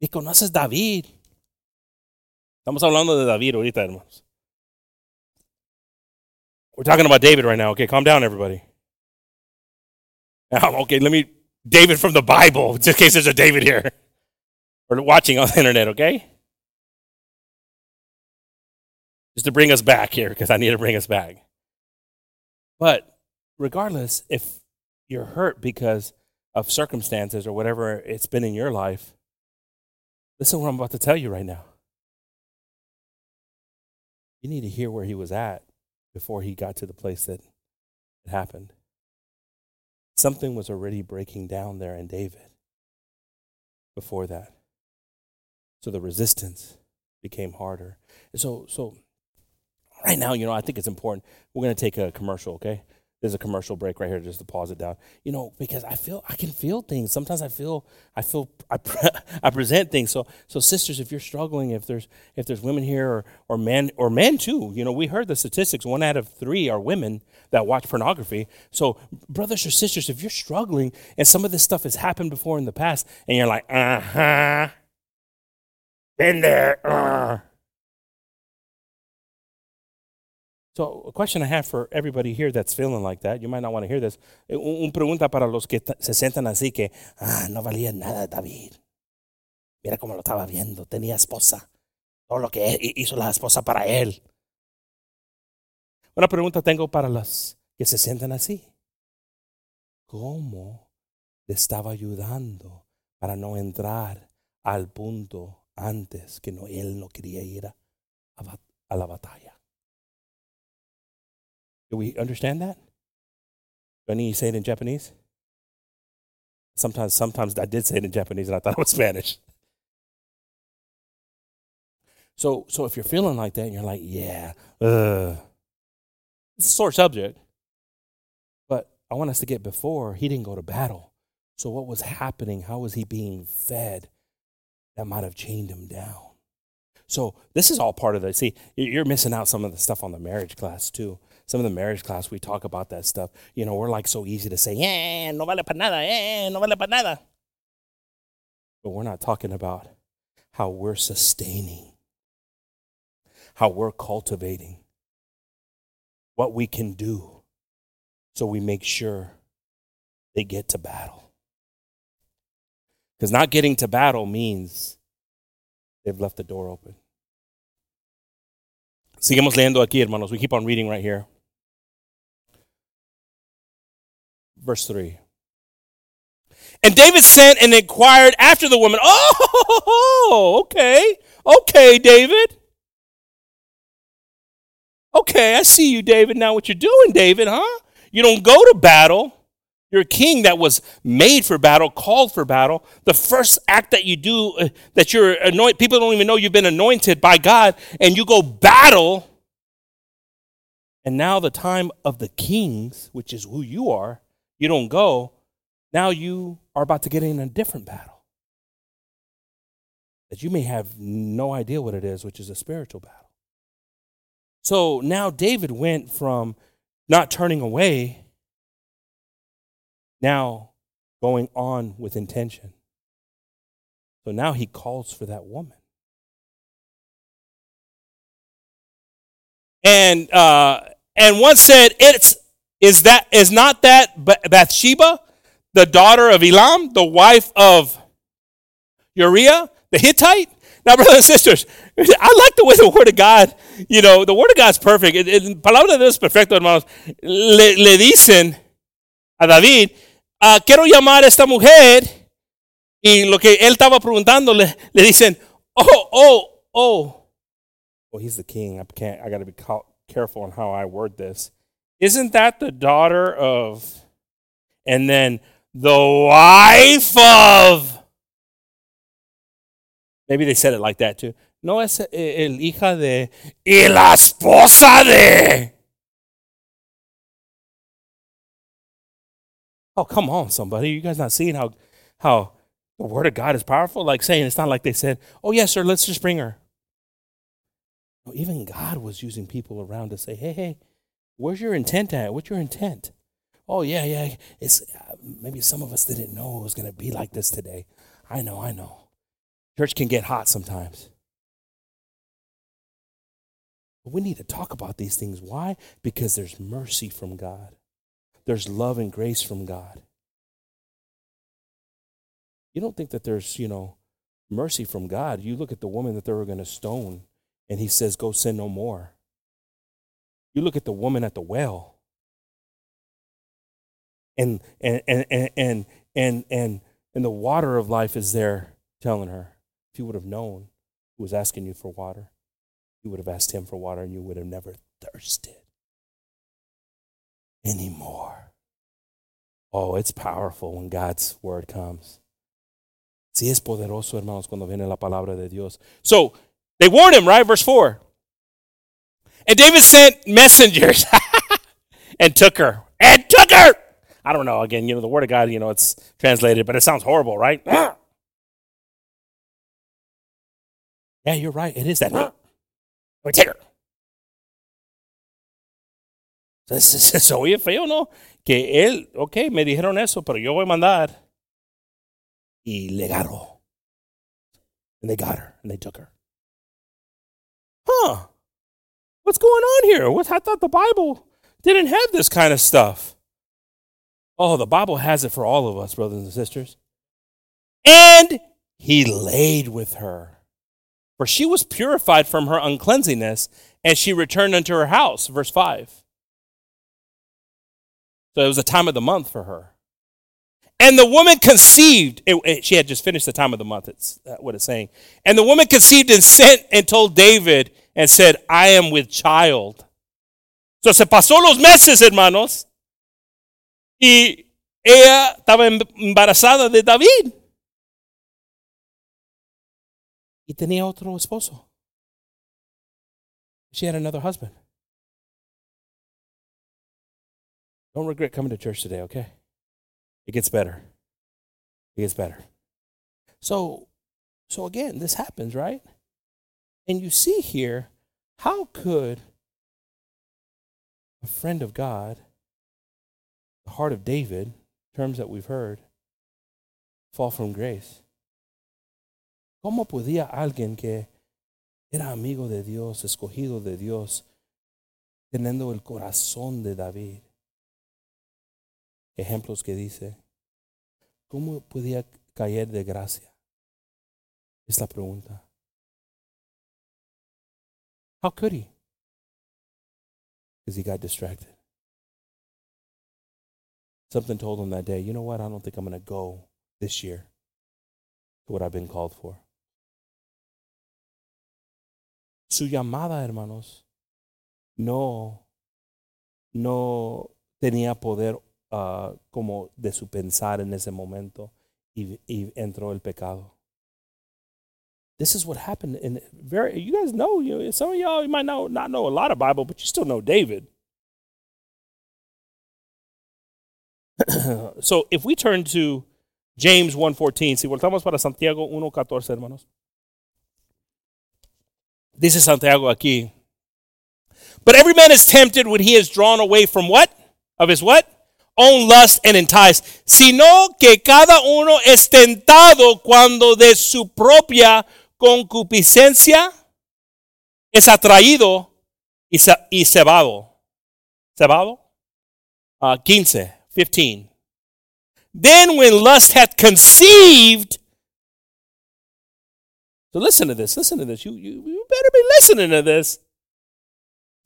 Y conoces David. Estamos hablando de David ahorita, hermanos. We're talking about David right now. Okay, calm down, everybody. Now, okay, let me, David from the Bible, just in case there's a David here. Or watching on the internet, okay? Just to bring us back here, because I need to bring us back. But regardless, if you're hurt because of circumstances or whatever it's been in your life, listen to what I'm about to tell you right now. You need to hear where he was at before he got to the place that it happened. Something was already breaking down there in David before that. So the resistance became harder. So, so right now, you know, I think it's important. We're going to take a commercial, okay? There's a commercial break right here just to pause it down. You know, because I feel, I can feel things. Sometimes I feel, I feel, I, pre- I present things. So, so sisters, if you're struggling, if there's, if there's women here or, or men, or men too, you know, we heard the statistics. One out of three are women that watch pornography. So brothers or sisters, if you're struggling and some of this stuff has happened before in the past and you're like, uh-huh, been there, uh. So a question I have for everybody here that's feeling like that, you might not want to hear this. Un pregunta para los que se sientan así que, ah, no valía nada, David. Mira cómo lo estaba viendo. Tenía esposa. Todo lo que hizo la esposa para él. Una pregunta tengo para los que se sientan así. ¿Cómo le estaba ayudando para no entrar al punto antes que no, él no quería ir a, a la batalla? Do we understand that? Do I need to say it in Japanese? Sometimes, sometimes I did say it in Japanese and I thought it was Spanish. So, so if you're feeling like that and you're like, yeah, uh, it's a sore subject. But I want us to get before he didn't go to battle. So what was happening? How was he being fed that might have chained him down? So this is all part of it. See, you're missing out some of the stuff on the marriage class too. Some of the marriage class, we talk about that stuff. You know, we're like so easy to say, eh, no vale para nada, eh, no vale para nada. But we're not talking about how we're sustaining, how we're cultivating, what we can do so we make sure they get to battle. Because not getting to battle means they've left the door open. Sigamos leyendo aquí, hermanos. We keep on reading right here. Verse three. And David sent and inquired after the woman. Oh, okay. Okay, David. Okay, I see you, David. Now what you're doing, David, huh? You don't go to battle. You're a king that was made for battle, called for battle. The first act that you do, uh, that you're anointed, people don't even know you've been anointed by God, and you go battle. And now the time of the kings, which is who you are, you don't go. Now you are about to get in a different battle that you may have no idea what it is, which is a spiritual battle. So now David went from not turning away, now going on with intention. So now he calls for that woman. And uh, and one said, "It's is that is not that Bathsheba, the daughter of Eliam, the wife of Uriah, the Hittite?" Now, brothers and sisters, I like the way the Word of God, you know, the Word of God is perfect. It, it, palabra de Dios perfecto, hermanos. Le, le dicen a David, ah, quiero llamar a esta mujer. Y lo que él estaba preguntándole, le dicen, oh, oh, oh. Well, he's the king. I can't. I got to be careful on how I word this. Isn't that the daughter of, and then the wife of? Maybe they said it like that too. No es el hija de y la esposa de. Oh, come on, somebody! You guys not seeing how how the Word of God is powerful? Like saying it's not like they said, "Oh yes, sir, let's just bring her." No, even God was using people around to say, "Hey, hey, where's your intent at? What's your intent?" Oh yeah, yeah. It's maybe some of us didn't know it was going to be like this today. I know, I know. Church can get hot sometimes. But we need to talk about these things. Why? Because there's mercy from God. There's love and grace from God. You don't think that there's, you know, mercy from God. You look at the woman that they were going to stone, and he says, go sin no more. You look at the woman at the well. And and and and and and and, and the water of life is there telling her. If you would have known who was asking you for water, you would have asked him for water and you would have never thirsted anymore. Oh, it's powerful when God's word comes. Si es poderoso, hermanos, cuando viene la palabra de Dios. So they warned him, right? Verse four. And David sent messengers and took her. And took her. I don't know. Again, you know, the word of God, you know, it's translated, but it sounds horrible, right? Yeah, you're right. It is that. We take her. Se oye feo, ¿no? Que él, ok, me dijeron eso, pero yo voy a mandar. Y le agarró. And they got her, and they took her. Huh. What's going on here? What, I thought the Bible didn't have this kind of stuff. Oh, the Bible has it for all of us, brothers and sisters. And he laid with her. For she was purified from her uncleanness, and she returned unto her house. Verse five. So it was a time of the month for her. And the woman conceived. It, it, she had just finished the time of the month. It's uh, what it's saying. And the woman conceived and sent and told David and said, I am with child. So se pasó los meses, hermanos. Y ella estaba embarazada de David. Y tenía otro esposo. She had another husband. Don't regret coming to church today, okay? It gets better. It gets better. So, so again, this happens, right? And you see here, how could a friend of God, the heart of David, terms that we've heard, fall from grace? ¿Cómo podía alguien que era amigo de Dios, escogido de Dios, teniendo el corazón de David? Ejemplos que dice, ¿cómo podía caer de gracia? Es la pregunta. How could he? Because he got distracted. Something told him that day, you know what, I don't think I'm going to go this year to what I've been called for. Su llamada, hermanos, no, no tenía poder uh, como de su pensar en ese momento y, y entró el pecado. This is what happened. In very, you guys know, you, some of y'all you might know, not know a lot of Bible, but you still know David. So if we turn to James one fourteen, si voltamos para Santiago uno catorce, hermanos. Dice Santiago aquí. But every man is tempted when he is drawn away from what? Of his what? own lust and enticed, sino que cada uno es tentado cuando de su propia concupiscencia es atraído y, ce- y cebado. ¿Cebado? Uh, fifteen. Then when lust hath conceived. So listen to this, listen to this. You, you, you better be listening to this.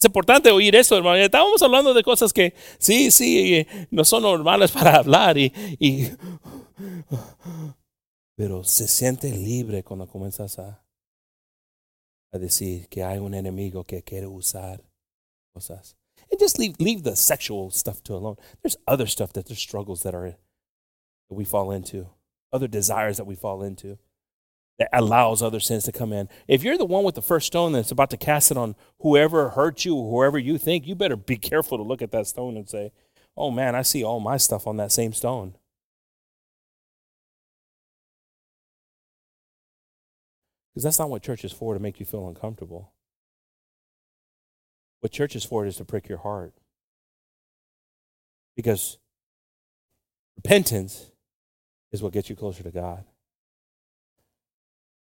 Es importante oír esto, hermano. Estábamos hablando de cosas que sí, sí, no son normales para hablar. Y, y pero se siente libre cuando comienzas a, a decir que hay un enemigo que quiere usar cosas. And just leave, leave the sexual stuff to alone. There's other stuff that there's struggles that are that we fall into, other desires that we fall into, that allows other sins to come in. If you're the one with the first stone that's about to cast it on whoever hurt you, or whoever you think, you better be careful to look at that stone and say, oh man, I see all my stuff on that same stone. Because that's not what church is for, to make you feel uncomfortable. What church is for is to prick your heart. Because repentance is what gets you closer to God.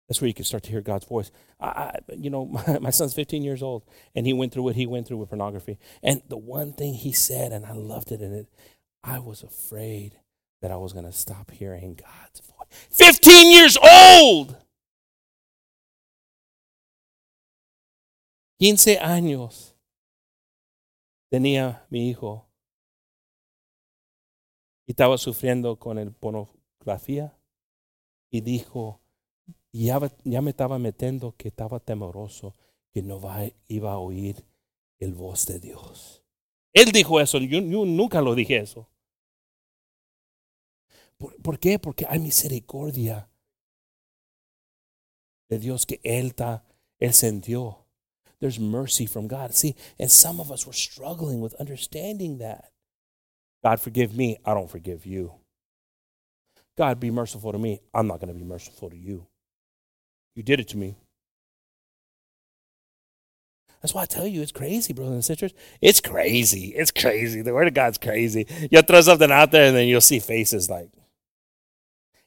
That's where you can start to hear God's voice. I, I, you know, my, my son's fifteen years old, and he went through what he went through with pornography. And the one thing he said, and I loved it, and it, I was afraid that I was going to stop hearing God's voice. fifteen years old! quince años tenía mi hijo. Y estaba sufriendo con el pornografía. Y dijo... Ya, ya me estaba metiendo que estaba temeroso que no va, iba a oír el voz de Dios. Él dijo eso, yo, yo nunca lo dije eso. ¿Por, ¿Por qué? Porque hay misericordia de Dios que Él, ta, él sintió. There's mercy from God. See, and some of us were struggling with understanding that. God forgive me, I don't forgive you. God be merciful to me, I'm not going to be merciful to you. You did it to me. That's why I tell you, it's crazy, brothers and sisters. It's crazy. It's crazy. The word of God's crazy. You'll throw something out there and then you'll see faces like.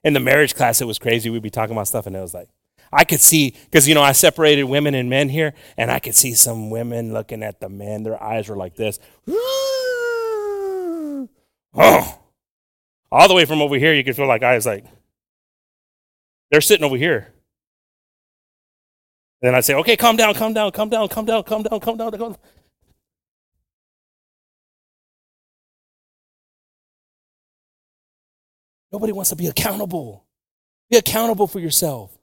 In the marriage class, it was crazy. We'd be talking about stuff and it was like, I could see, because, you know, I separated women and men here, and I could see some women looking at the men. Their eyes were like this. Oh. All the way from over here, you could feel like I was like, they're sitting over here. Then I'd say, okay, calm down, calm down, calm down, calm down, calm down, calm down, calm down. Nobody wants to be accountable. Be accountable for yourself.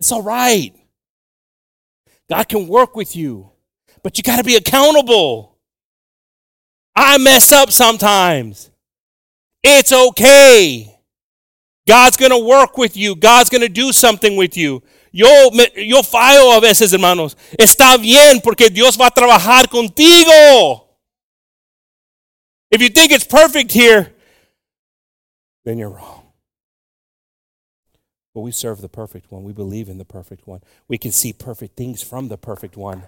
It's all right. God can work with you, but you got to be accountable. I mess up sometimes. It's okay. God's going to work with you. God's going to do something with you. Yo, me, yo fallo a veces, hermanos. Está bien, porque Dios va a trabajar contigo. If you think it's perfect here, then you're wrong. But we serve the perfect one. We believe in the perfect one. We can see perfect things from the perfect one.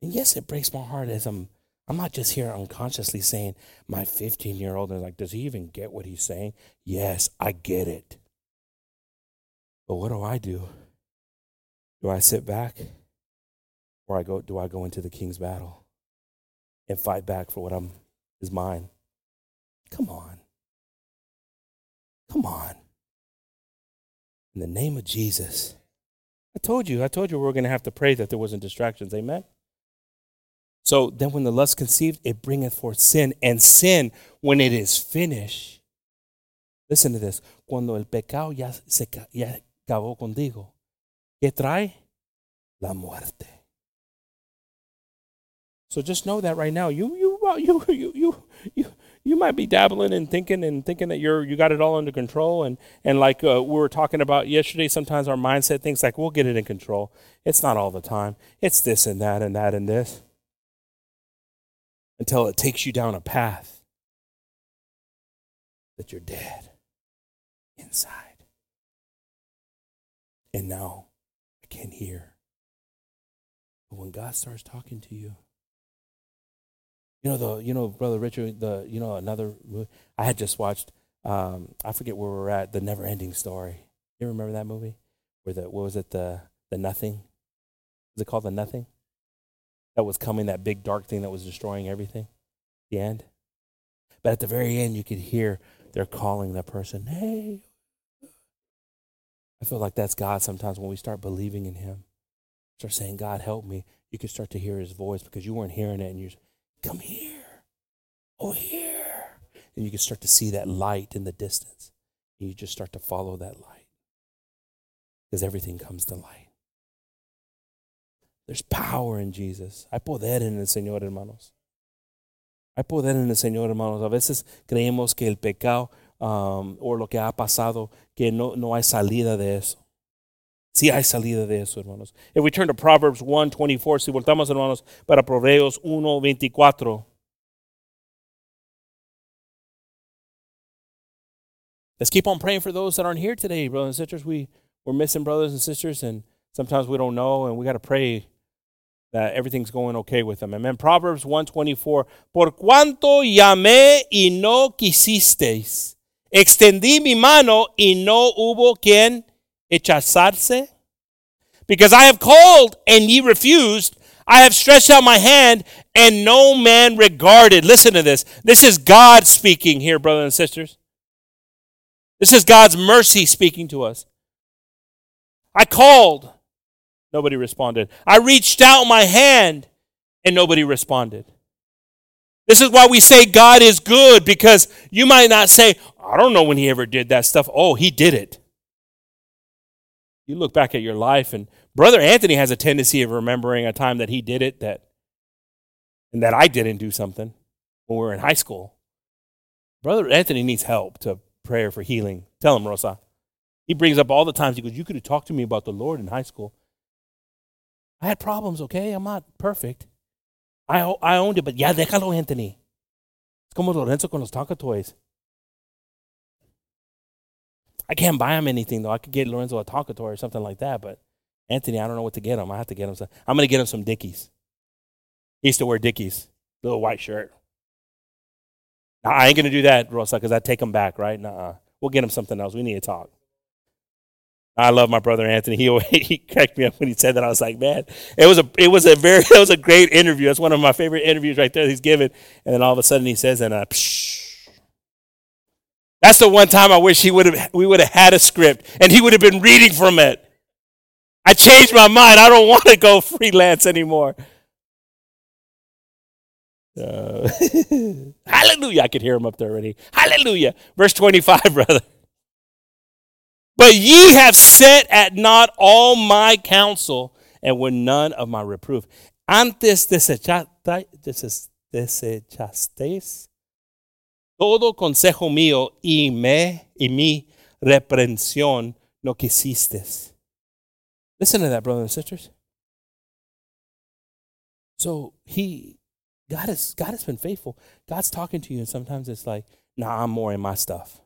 And yes, it breaks my heart as I'm I'm not just here unconsciously saying, my fifteen-year-old is like, does he even get what he's saying? Yes, I get it. But what do I do? Do I sit back? Or I go, do I go into the king's battle and fight back for what I'm is mine? Come on. Come on. In the name of Jesus. I told you, I told you we were going to have to pray that there wasn't distractions. Amen? So then when the lust conceived, it bringeth forth sin. And sin, when it is finished, listen to this, cuando el pecado ya se ya acabó contigo, ¿qué trae? La muerte. So just know that right now, you you you you you you, you might be dabbling and thinking and thinking that you're you got it all under control, and and like uh, we were talking about yesterday, sometimes our mindset thinks like we'll get it in control. It's not all the time. It's this and that and that and this. Until it takes you down a path that you're dead inside. And now I can hear But when God starts talking to you, you know, the you know, Brother Richard, the you know, another movie I had just watched, um, I forget where we were at, The NeverEnding Story. You remember that movie? Where the what was it, the the nothing? Was it called The Nothing? That was coming, that big dark thing that was destroying everything. The end. But at the very end, you could hear they're calling that person, hey. I feel like that's God sometimes when we start believing in him. Start saying, God, help me. You can start to hear his voice because you weren't hearing it. And you're, come here. Oh, here. And you can start to see that light in the distance. And you just start to follow that light. Because everything comes to light. There's power in Jesus. Hay poder en el Señor, hermanos. Hay poder en el Señor, hermanos. A veces creemos que el pecado um, o lo que ha pasado, que no, no hay salida de eso. Sí hay salida de eso, hermanos. If we turn to Proverbs one twenty-four, si voltamos, hermanos, para Proverbios one twenty-four. Let's keep on praying for those that aren't here today, brothers and sisters. We, we're missing brothers and sisters, and sometimes we don't know, and we got to pray that everything's going okay with them. Amen. Proverbs one twenty-four. Por cuanto llamé y no quisisteis, extendí mi mano y no hubo quien echazarse. Because I have called and ye refused. I have stretched out my hand and no man regarded. Listen to this. This is God speaking here, brothers and sisters. This is God's mercy speaking to us. I called. Nobody responded. I reached out my hand and nobody responded. This is why we say God is good, because you might not say, I don't know when he ever did that stuff. Oh, he did it. You look back at your life, and Brother Anthony has a tendency of remembering a time that he did it that, and that I didn't do something when we were in high school. Brother Anthony needs help to prayer for healing. Tell him, Rosa. He brings up all the times, he goes, you could have talked to me about the Lord in high school. I had problems, okay? I'm not perfect. I I owned it, but ya, déjalo, Anthony. Es como Lorenzo con los Tonka toys. I can't buy him anything, though. I could get Lorenzo a Tonka toy or something like that, but Anthony, I don't know what to get him. I have to get him some. I'm going to get him some Dickies. He used to wear Dickies, little white shirt. Nah, I ain't going to do that, Rosa, because I take him back, right? Nuh-uh. We'll get him something else. We need to talk. I love my brother Anthony. He always, he cracked me up when he said that. I was like, man, it was a it was a very it was a great interview. That's one of my favorite interviews right there that he's given. And then all of a sudden he says, and uh, psh. That's the one time I wish he would have we would have had a script and he would have been reading from it. I changed my mind. I don't want to go freelance anymore. Uh, hallelujah! I could hear him up there already. Hallelujah! Verse twenty-five, brother. But ye have set at naught all my counsel, and were none of my reproof. Antes desechasteis todo consejo mío, y me y mi reprensión no quisistes. Listen to that, brothers and sisters. So he, God has, God has been faithful. God's talking to you, and sometimes it's like, nah, I'm more in my stuff.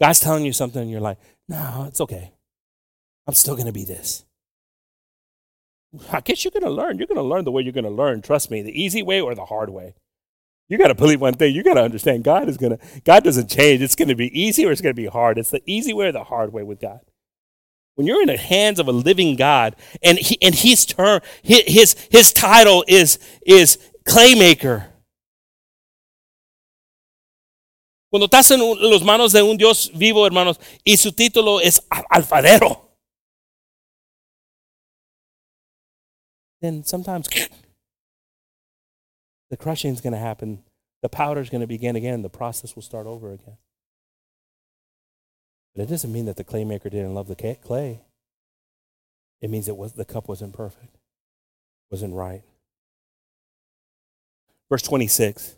God's telling you something, and you're like, no, it's okay. I'm still going to be this. I guess you're going to learn. You're going to learn the way you're going to learn. Trust me, the easy way or the hard way. You got to believe one thing. You got to understand God is going to, God doesn't change. It's going to be easy or it's going to be hard. It's the easy way or the hard way with God. When you're in the hands of a living God, and he, and his term, his his title is is Claymaker. Cuando estás en las manos de un Dios vivo, hermanos, y su título es alfarero. Then sometimes the crushing is going to happen. The powder is going to begin again. The process will start over again. But it doesn't mean that the claymaker didn't love the clay. It means it was the cup wasn't perfect, wasn't right. Verse twenty-six.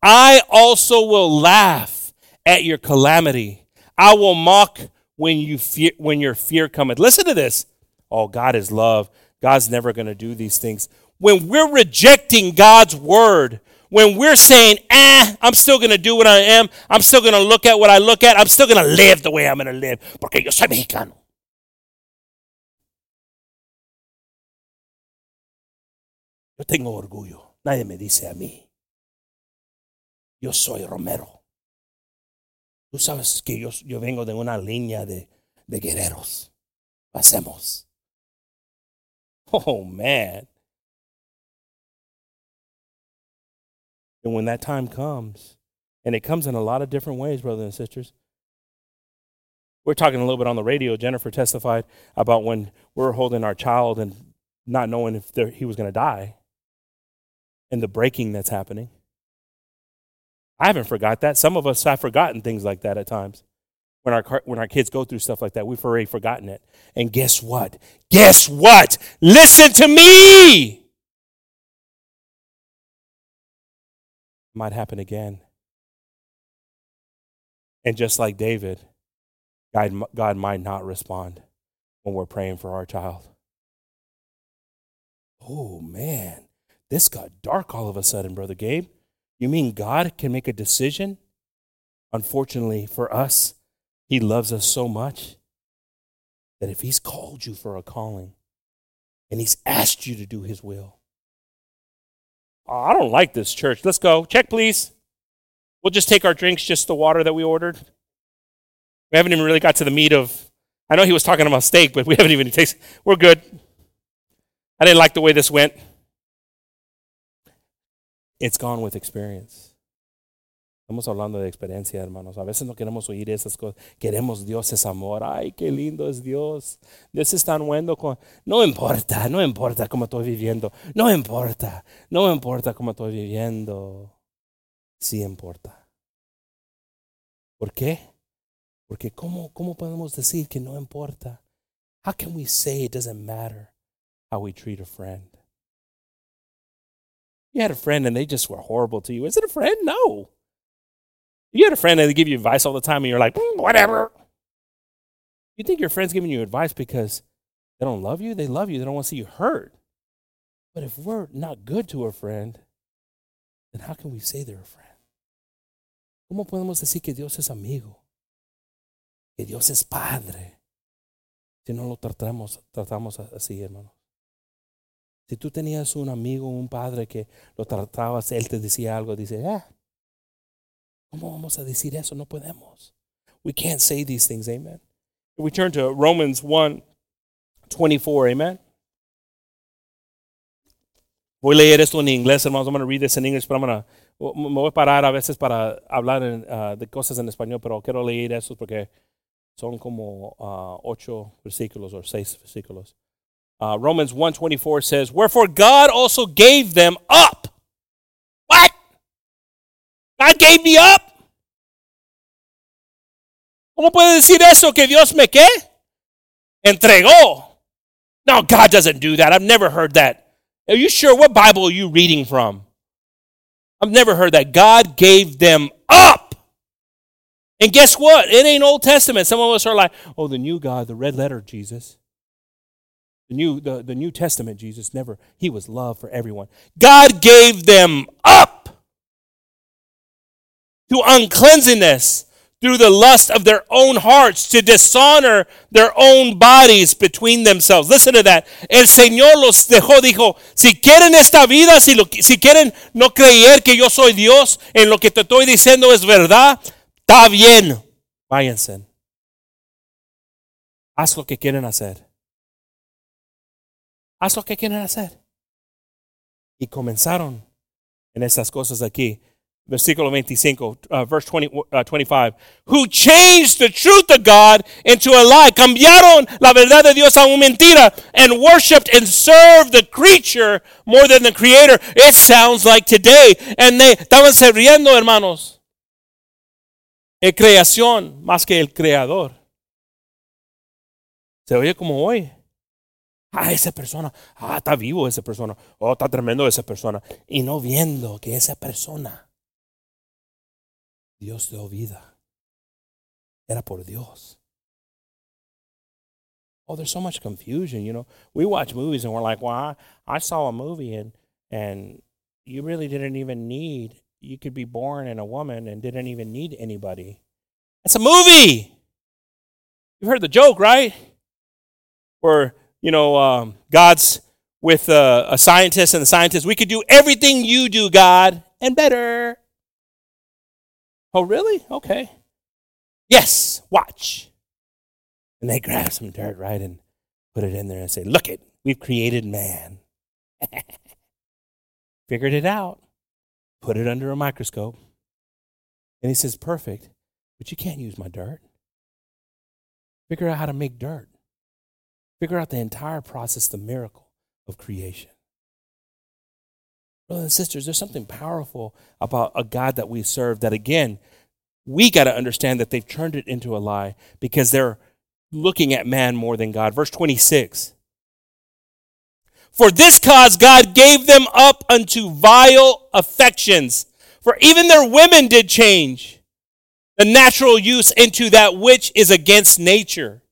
I also will laugh at your calamity. I will mock when you fear, when your fear cometh. Listen to this. Oh, God is love. God's never going to do these things. When we're rejecting God's word, when we're saying, ah, I'm still going to do what I am. I'm still going to look at what I look at. I'm still going to live the way I'm going to live. Porque yo soy mexicano. Yo tengo orgullo. Nadie me dice a mí. Yo soy Romero. Tú sabes que yo, yo vengo de una línea de, de guerreros. Hacemos. Oh, man. And when that time comes, and it comes in a lot of different ways, brothers and sisters. We're talking a little bit on the radio. Jennifer testified about when we were holding our child and not knowing if there, he was going to die, and the breaking that's happening. I haven't forgot that. Some of us have forgotten things like that at times. When our, when our kids go through stuff like that, we've already forgotten it. And guess what? Guess what? Listen to me! It might happen again. And just like David, God, God might not respond when we're praying for our child. Oh, man. This got dark all of a sudden, Brother Gabe. You mean God can make a decision? Unfortunately for us, He loves us so much that if He's called you for a calling and He's asked you to do His will, oh, I don't like this church. Let's go. Check, please. We'll just take our drinks, just the water that we ordered. We haven't even really got to the meat of, I know he was talking about steak, but we haven't even tasted, we're good. I didn't like the way this went. It's gone with experience. Estamos hablando de experiencia, hermanos. A veces no queremos oír esas cosas. Queremos Dios es amor. Ay, qué lindo es Dios. Dios es tan bueno. Con... No importa, no importa cómo estoy viviendo. No importa, no importa cómo estoy viviendo. Sí importa. ¿Por qué? Porque ¿cómo, cómo podemos decir que no importa? How can we say it doesn't matter how we treat a friend? You had a friend and they just were horrible to you. Is it a friend? No. You had a friend and they give you advice all the time and you're like, mm, whatever. You think your friend's giving you advice because they don't love you? They love you. They don't want to see you hurt. But if we're not good to a friend, then how can we say they're a friend? ¿Cómo podemos decir que Dios es amigo? Que Dios es padre. Si no lo tratamos, tratamos así, hermano. Si tú tenías un amigo, un padre que lo tratabas, él te decía algo, dice, ah, ¿cómo vamos a decir eso? No podemos. We can't say these things, amen. If we turn to Romans one twenty-four, amen. Voy a leer esto en inglés, hermanos. I'm going to read this in English, but I'm going to, me voy a parar a veces para hablar en, uh, de cosas en español, pero quiero leer esto porque son como uh, ocho versículos o seis versículos. Uh, Romans one twenty-four says, wherefore God also gave them up. What? God gave me up? ¿Cómo puede decir eso que Dios me qué? Entregó. No, God doesn't do that. I've never heard that. Are you sure? What Bible are you reading from? I've never heard that. God gave them up. And guess what? It ain't Old Testament. Some of us are like, oh, the new God, the red letter Jesus. The new, the, the New Testament Jesus never, he was love for everyone. God gave them up to uncleanness through the lust of their own hearts, to dishonor their own bodies between themselves. Listen to that. El Señor los dejó, dijo, si quieren esta vida, si, lo, si quieren no creer que yo soy Dios, en lo que te estoy diciendo es verdad, está bien, váyanse. Haz lo que quieren hacer. Haz lo que quieren hacer. Y comenzaron en estas cosas aquí. Versículo veinticinco, uh, verse twenty, uh, twenty-five. Who changed the truth of God into a lie. Cambiaron la verdad de Dios a una mentira. And worshipped and served the creature more than the creator. It sounds like today. And they estaban sirviendo, hermanos. El creación más que el creador. Se oye como hoy. Ah, esa persona, ah, está vivo esa persona, oh, está tremendo esa persona. Y no viendo que esa persona, Dios te dio vida. Era por Dios. Oh, there's so much confusion, you know. We watch movies and we're like, well, I, I saw a movie and, and you really didn't even need, you could be born in a woman and didn't even need anybody. That's a movie. You've heard the joke, right? Where, you know, um, God's with a, a scientist and the scientist, we could do everything you do, God, and better. Oh, really? Okay. Yes, watch. And they grab some dirt, right, and put it in there and say, look it, we've created man. Figured it out. Put it under a microscope. And he says, perfect, but you can't use my dirt. Figure out how to make dirt. Figure out the entire process, the miracle of creation. Brothers and sisters, there's something powerful about a God that we serve that, again, we got to understand that they've turned it into a lie because they're looking at man more than God. Verse twenty-six. For this cause God gave them up unto vile affections, for even their women did change the natural use into that which is against nature.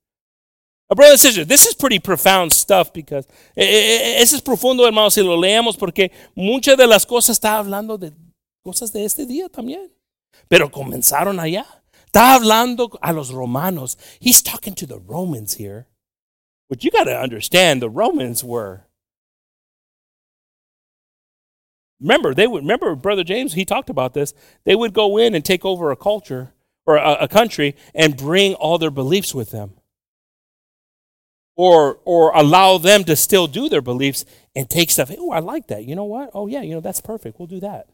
Now, brothers and sisters, this is pretty profound stuff because eso es profundo, hermanos, si lo leemos, porque muchas de las cosas está hablando de cosas de este día también, pero comenzaron allá. Está hablando a los romanos. He's talking to the Romans here, but you got to understand the Romans were. Remember, they would remember Brother James, he talked about this. They would go in and take over a culture or a, a country and bring all their beliefs with them. Or or allow them to still do their beliefs and take stuff. Oh, I like that. You know what? Oh, yeah, you know, that's perfect. We'll do that.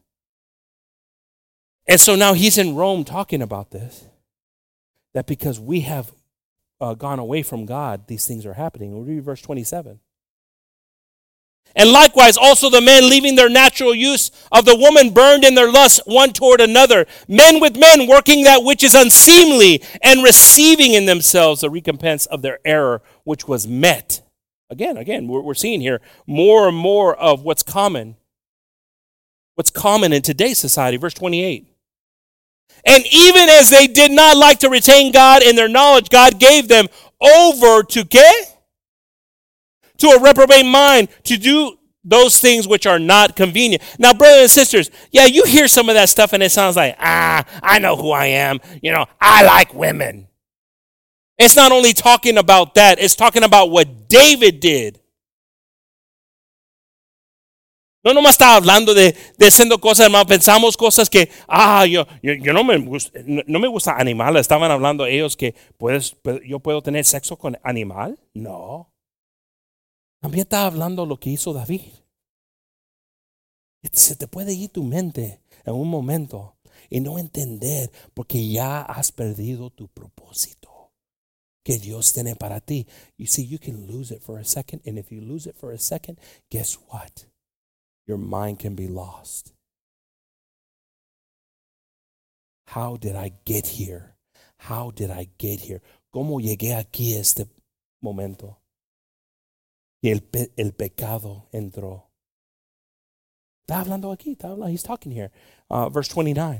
And so now he's in Rome talking about this, that because we have uh, gone away from God, these things are happening. We'll read verse twenty-seven. And likewise, also the men, leaving their natural use of the woman, burned in their lust one toward another, men with men, working that which is unseemly, and receiving in themselves the recompense of their error, which was met. Again, again, we're, we're seeing here more and more of what's common. What's common in today's society. Verse twenty-eight. And even as they did not like to retain God in their knowledge, God gave them over to get? To a reprobate mind, to do those things which are not convenient. Now, brothers and sisters, yeah, you hear some of that stuff and it sounds like, ah, I know who I am. You know, I like women. It's not only talking about that, it's talking about what David did. No nomás está hablando de diciendo cosas, hermano. Pensamos cosas que, ah, yo, yo, yo no me gusta, no me gusta animales. Estaban hablando ellos que, ¿puedes, yo puedo tener sexo con animal? No. También está hablando lo que hizo David. Se te puede ir tu mente en un momento y no entender porque ya has perdido tu propósito que Dios tiene para ti. You see, you can lose it for a second, and if you lose it for a second, guess what? Your mind can be lost. How did I get here? How did I get here? ¿Cómo llegué aquí este momento? Y el, pe- el pecado entró. Está hablando aquí. Está hablando. He's talking here. Uh, verse twenty-nine.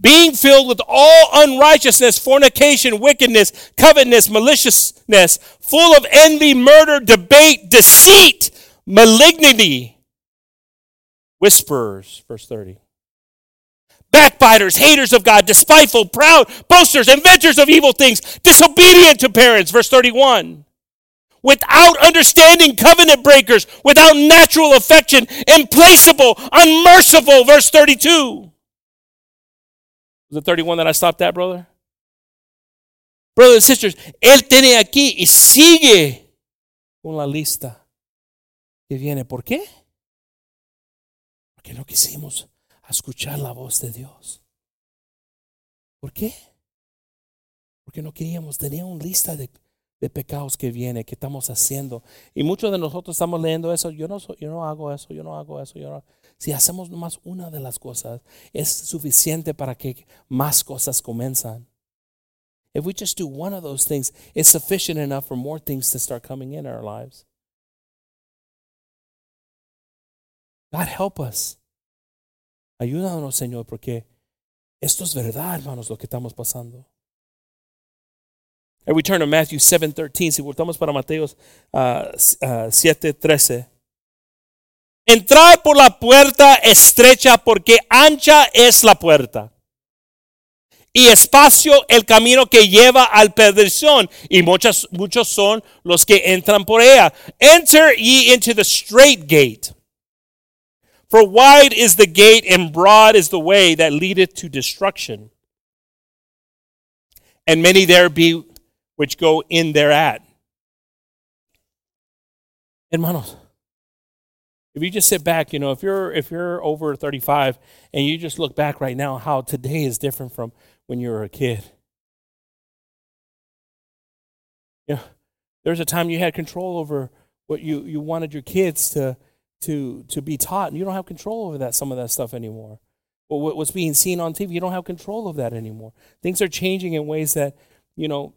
Being filled with all unrighteousness, fornication, wickedness, covetousness, maliciousness, full of envy, murder, debate, deceit, malignity, whisperers. Verse thirty. Backbiters, haters of God, despiteful, proud, boasters, inventors of evil things, disobedient to parents. Verse thirty-one. Without understanding, covenant breakers, without natural affection, implacable, unmerciful. Verse thirty-two. Was it thirty-one that I stopped at, brother? Brothers and sisters, él tiene aquí y sigue con la lista que viene. ¿Por qué? Porque no quisimos escuchar la voz de Dios. ¿Por qué? Porque no queríamos tener una lista de de pecados que viene, que estamos haciendo. Y muchos de nosotros estamos leyendo eso. Yo no, so, yo no hago eso, yo no hago eso. Yo no. Si hacemos nomás una de las cosas, es suficiente para que más cosas comienzan. If we just do one of those things, it's sufficient enough for more things to start coming in our lives. God help us. Ayúdanos, Señor, porque esto es verdad, hermanos, lo que estamos pasando. And we turn to Matthew seven thirteen. Si voltamos para Mateo uh, uh, siete trece. Entrad por la puerta estrecha, porque ancha es la puerta y espacio el camino que lleva al perdición, y muchos, muchos son los que entran por ella. Enter ye into the straight gate, for wide is the gate and broad is the way that leadeth to destruction, and many there be which go in thereat. Hermanos, if you just sit back, you know, if you're if you're over thirty-five and you just look back right now, how today is different from when you were a kid. Yeah, there's a time you had control over what you, you wanted your kids to to to be taught, and you don't have control over that some of that stuff anymore. But what, what's being seen on T V, you don't have control of that anymore. Things are changing in ways that, you know,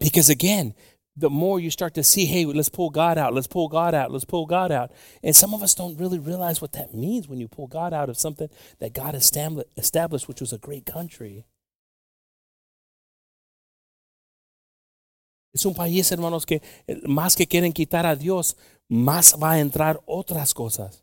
because again, the more you start to see, hey, let's pull God out, let's pull God out, let's pull God out. And some of us don't really realize what that means when you pull God out of something that God established, which was a great country. Es un país, hermanos, que más que quieren quitar a Dios, más va a entrar otras cosas.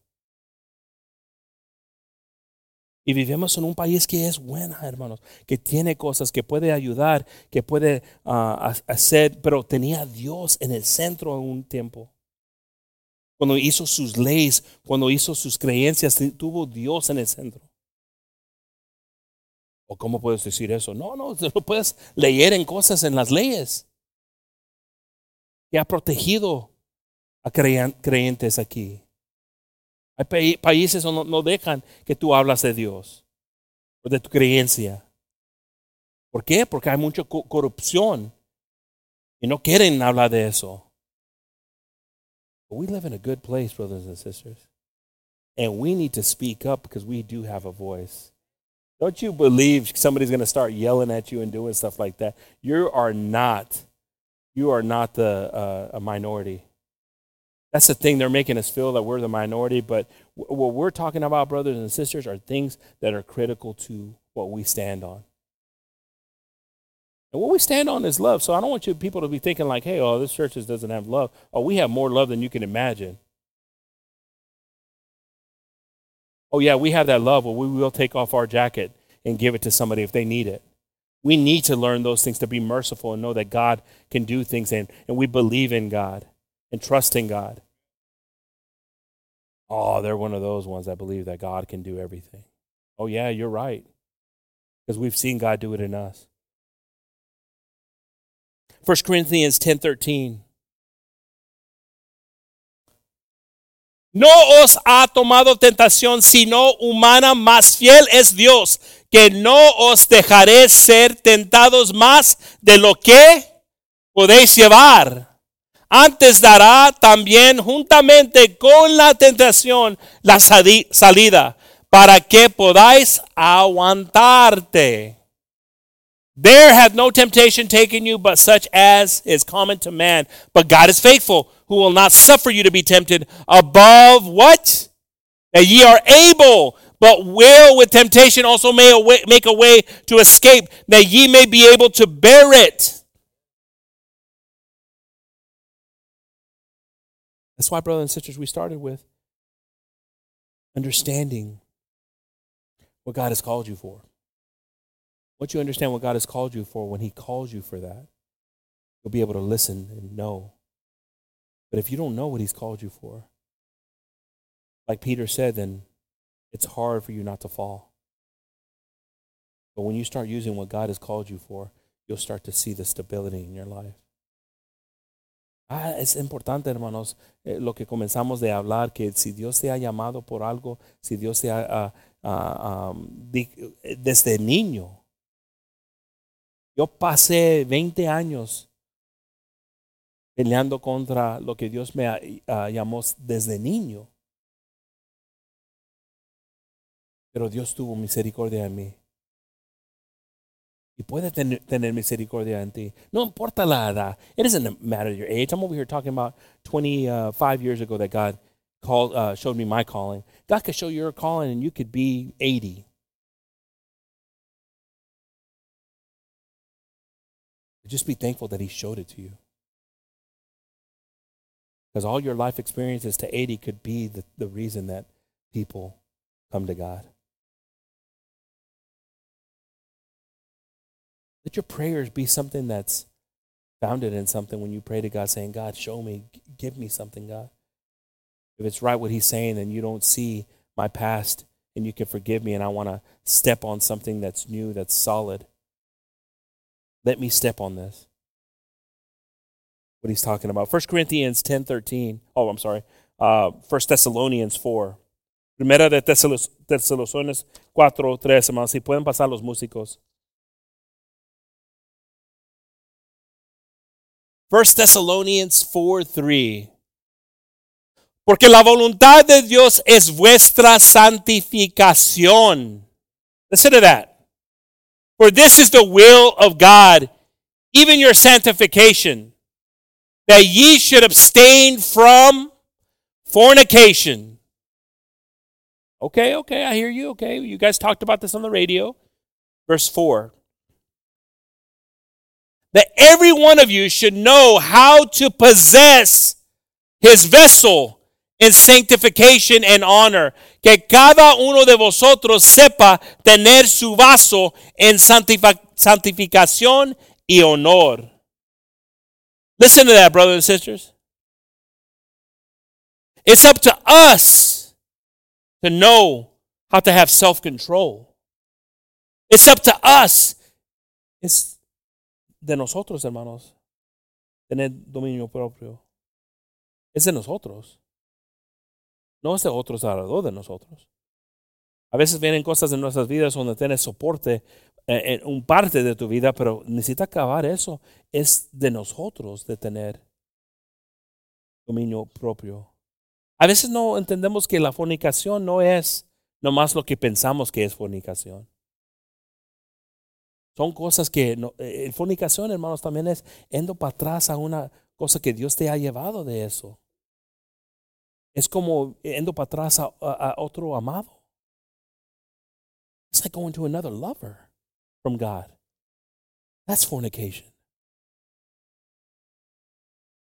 Y vivimos en un país que es buena, hermanos, que tiene cosas, que puede ayudar, que puede uh, hacer, pero tenía a Dios en el centro en un tiempo. Cuando hizo sus leyes, cuando hizo sus creencias, tuvo Dios en el centro. ¿O cómo puedes decir eso? No, no, no puedes leer en cosas en las leyes. Que ha protegido a creyentes aquí. Hay países donde no dejan que tú hablas de Dios o de tu creencia. ¿Por qué? Porque hay mucha corrupción y no quieren hablar de eso. But we live in a good place, brothers and sisters. And we need to speak up because we do have a voice. Don't you believe somebody's going to start yelling at you and doing stuff like that? You are not, you are not the, uh, a minority. That's the thing, they're making us feel that we're the minority, but what we're talking about, brothers and sisters, are things that are critical to what we stand on. And what we stand on is love, so I don't want you people to be thinking like, hey, oh, this church doesn't have love. Oh, we have more love than you can imagine. Oh, yeah, we have that love, but we will take off our jacket and give it to somebody if they need it. We need to learn those things to be merciful and know that God can do things, and, and we believe in God. And trusting God. Oh, they're one of those ones that believe that God can do everything. Oh, yeah, you're right. Because we've seen God do it in us. First Corinthians ten thirteen. No os ha tomado tentación sino humana, mas fiel es Dios, que no os dejaré ser tentados más de lo que podéis llevar. Antes dará también juntamente con la tentación la salida para que podáis aguantarte. There hath no temptation taken you but such as is common to man. But God is faithful, who will not suffer you to be tempted above what? That ye are able, but will with temptation also make a way to escape, that ye may be able to bear it. That's why, brothers and sisters, we started with understanding what God has called you for. Once you understand what God has called you for, when he calls you for that, you'll be able to listen and know. But if you don't know what he's called you for, like Peter said, then it's hard for you not to fall. But when you start using what God has called you for, you'll start to see the stability in your life. Ah, es importante, hermanos, eh, lo que comenzamos de hablar, que si Dios te ha llamado por algo, si Dios te ha, uh, uh, um, di, desde niño. Yo pasé veinte años peleando contra lo que Dios me uh, llamó desde niño. Pero Dios tuvo misericordia en mí. Y puede tener, tener misericordia en ti. No importa la edad. It doesn't matter your age. I'm over here talking about twenty-five years ago that God called, uh, showed me my calling. God could show your calling and you could be eighty. Just be thankful that he showed it to you. Because all your life experiences to eighty could be the, the reason that people come to God. Let your prayers be something that's founded in something when you pray to God, saying, God, show me, give me something, God. If it's right what he's saying and you don't see my past and you can forgive me and I want to step on something that's new, that's solid, let me step on this. What he's talking about. First Corinthians ten thirteen. Oh, I'm sorry. Uh, First Thessalonians four. Primera de Thessalonians cuatro tres, hermanos. Si pueden pasar los músicos. First Thessalonians four three. Porque la voluntad de Dios es vuestra santificación. Listen to that. For this is the will of God, even your sanctification, that ye should abstain from fornication. Okay, okay, I hear you. Okay, you guys talked about this on the radio. Verse four. That every one of you should know how to possess his vessel in sanctification and honor. Que cada uno de vosotros sepa tener su vaso en santificación y honor. Listen to that, brothers and sisters. It's up to us to know how to have self-control. It's up to us. It's de nosotros, hermanos, tener dominio propio. Es de nosotros. No es de otros alrededor de nosotros. A veces vienen cosas en nuestras vidas donde tienes soporte en un parte de tu vida, pero necesita acabar eso. Es de nosotros de tener dominio propio. A veces no entendemos que la fornicación no es nomás lo que pensamos que es fornicación. Son cosas que... No, eh, fornicación, hermanos, también es yendo para atrás a una cosa que Dios te ha llevado de eso. Es como yendo para atrás a, a, a otro amado. It's like going to another lover from God. That's fornication.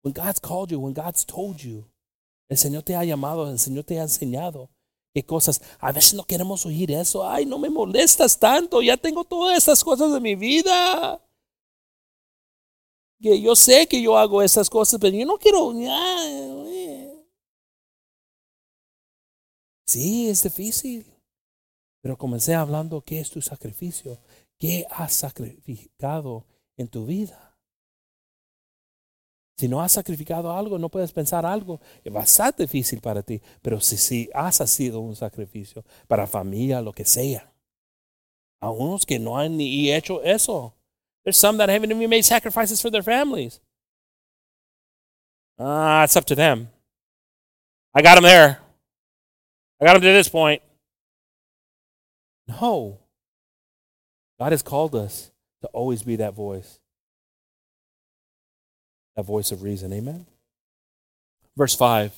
When God's called you, when God's told you, el Señor te ha llamado, el Señor te ha enseñado qué cosas. A veces no queremos oír eso. Ay, no me molestas tanto. Ya tengo todas estas cosas de mi vida. Que yo sé que yo hago estas cosas, pero yo no quiero. Sí, es difícil. Pero comencé hablando qué es tu sacrificio. ¿Qué has sacrificado en tu vida? Si no has sacrificado algo, no puedes pensar algo. Va a ser difícil para ti. Pero si, si has sido un sacrificio para familia, lo que sea. A unos que no han ni hecho eso. There's some that haven't even made sacrifices for their families. Ah, uh, it's up to them. I got them there. I got them to this point. No. God has called us to always be that voice. A voice of reason, amen. Verse five.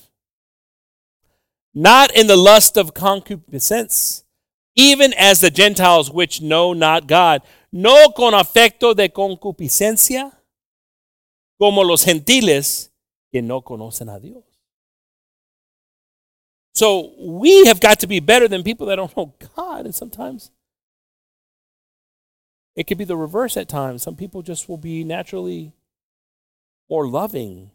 Not in the lust of concupiscence, even as the Gentiles which know not God, no con afecto de concupiscencia, como los gentiles que no conocen a Dios. So we have got to be better than people that don't know God, and sometimes it could be the reverse at times. Some people just will be naturally more loving.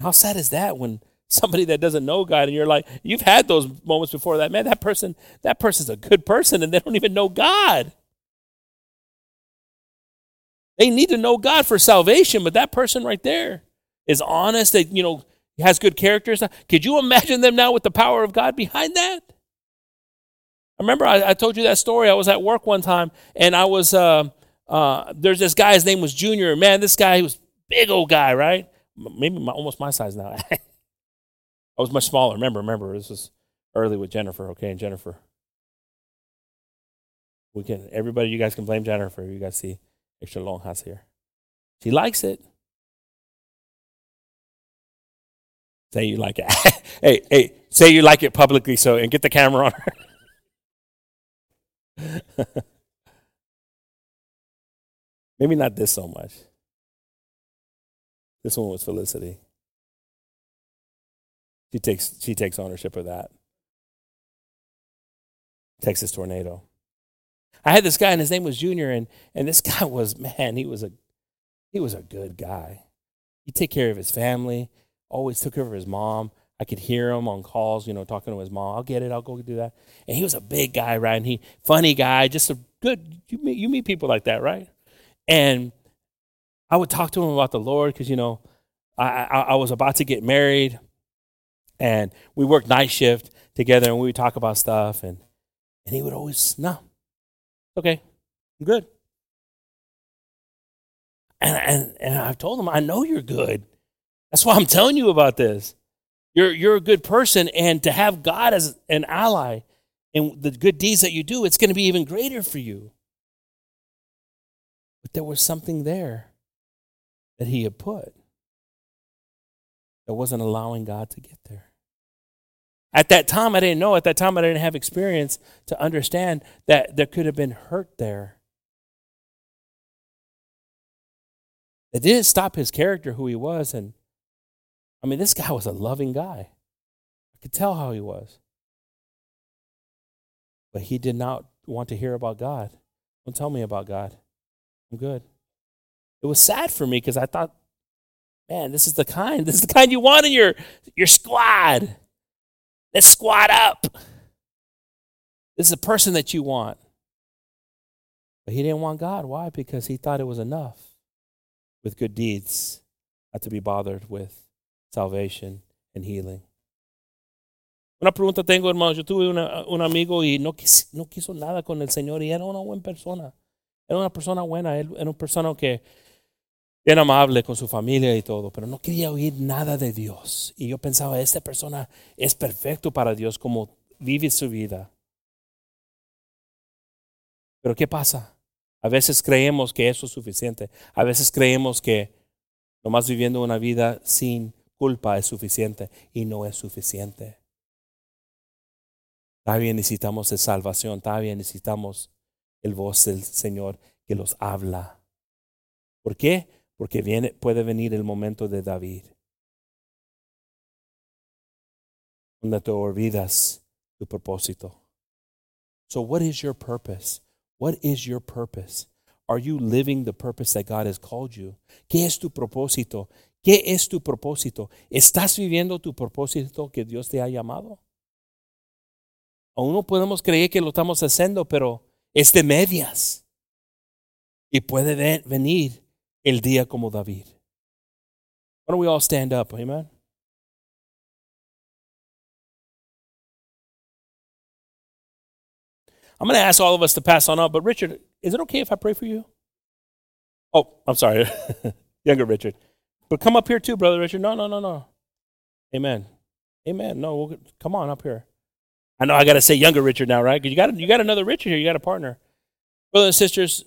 How sad is that when somebody that doesn't know God and you're like, you've had those moments before that, man, that person, that person's a good person and they don't even know God. They need to know God for salvation, but that person right there is honest, that, you know, has good character. Could you imagine them now with the power of God behind that? I remember I, I told you that story. I was at work one time and I was, uh, uh, there's this guy, his name was Junior. Man, this guy, he was big old guy, right? Maybe my, almost my size now. I was much smaller. Remember, remember, this was early with Jennifer, okay? And Jennifer, we can, everybody, you guys can blame Jennifer. You guys see extra long house here. She likes it. Say you like it. hey, hey, say you like it publicly, so, and get the camera on her. Maybe not this so much. This one was Felicity. She takes she takes ownership of that. Texas tornado. I had this guy, and his name was Junior, and and this guy was, man, he was a he was a good guy. He took care of his family, always took care of his mom. I could hear him on calls, you know, talking to his mom. I'll get it. I'll go do that. And he was a big guy, right? And he, funny guy, just a good, you meet, you meet people like that, right? And I would talk to him about the Lord because, you know, I, I, I was about to get married, and we worked night shift together, and we would talk about stuff, and, and he would always, no, okay, I'm good. And, and, and I've told him, I know you're good. That's why I'm telling you about this. You're you're a good person, and to have God as an ally and the good deeds that you do, it's going to be even greater for you. But there was something there that he had put that wasn't allowing God to get there. At that time, I didn't know. At that time, I didn't have experience to understand that there could have been hurt there. It didn't stop his character, who he was, and I mean, this guy was a loving guy. I could tell how he was. But he did not want to hear about God. Don't tell me about God. I'm good. It was sad for me because I thought, man, this is the kind. This is the kind you want in your, your squad. Let's squad up. This is the person that you want. But he didn't want God. Why? Because he thought it was enough with good deeds not to be bothered with salvación and healing. Una pregunta tengo, hermano. Yo tuve una, un amigo y no quiso, no quiso nada con el Señor, y era una buena persona. Era una persona buena, era una persona que era amable con su familia y todo, pero no quería oír nada de Dios. Y yo pensaba, esta persona es perfecto para Dios como vive su vida. Pero ¿qué pasa? A veces creemos que eso es suficiente. A veces creemos que nomás viviendo una vida sin culpa es suficiente, y no es suficiente. Está bien, necesitamos de salvación. Está bien, necesitamos el voz del Señor que los habla. ¿Por qué? Porque viene, puede venir el momento de David, donde te olvidas tu propósito. So what is your purpose? What is your purpose? Are you living the purpose that God has called you? ¿Qué es tu propósito? ¿Qué es tu propósito? ¿Estás viviendo tu propósito que Dios te ha llamado? Aún no podemos creer que lo estamos haciendo, pero es de medias. Y puede venir el día como David. Why don't we all stand up? Amen. I'm going to ask all of us to pass on up, but Richard, is it okay if I pray for you? Oh, I'm sorry. Younger Richard. But come up here too, Brother Richard. No, no, no, no. Amen. Amen. No, we'll, come on up here. I know I got to say younger Richard now, right? Because you got, you got another Richard here. You got a partner. Brothers and sisters,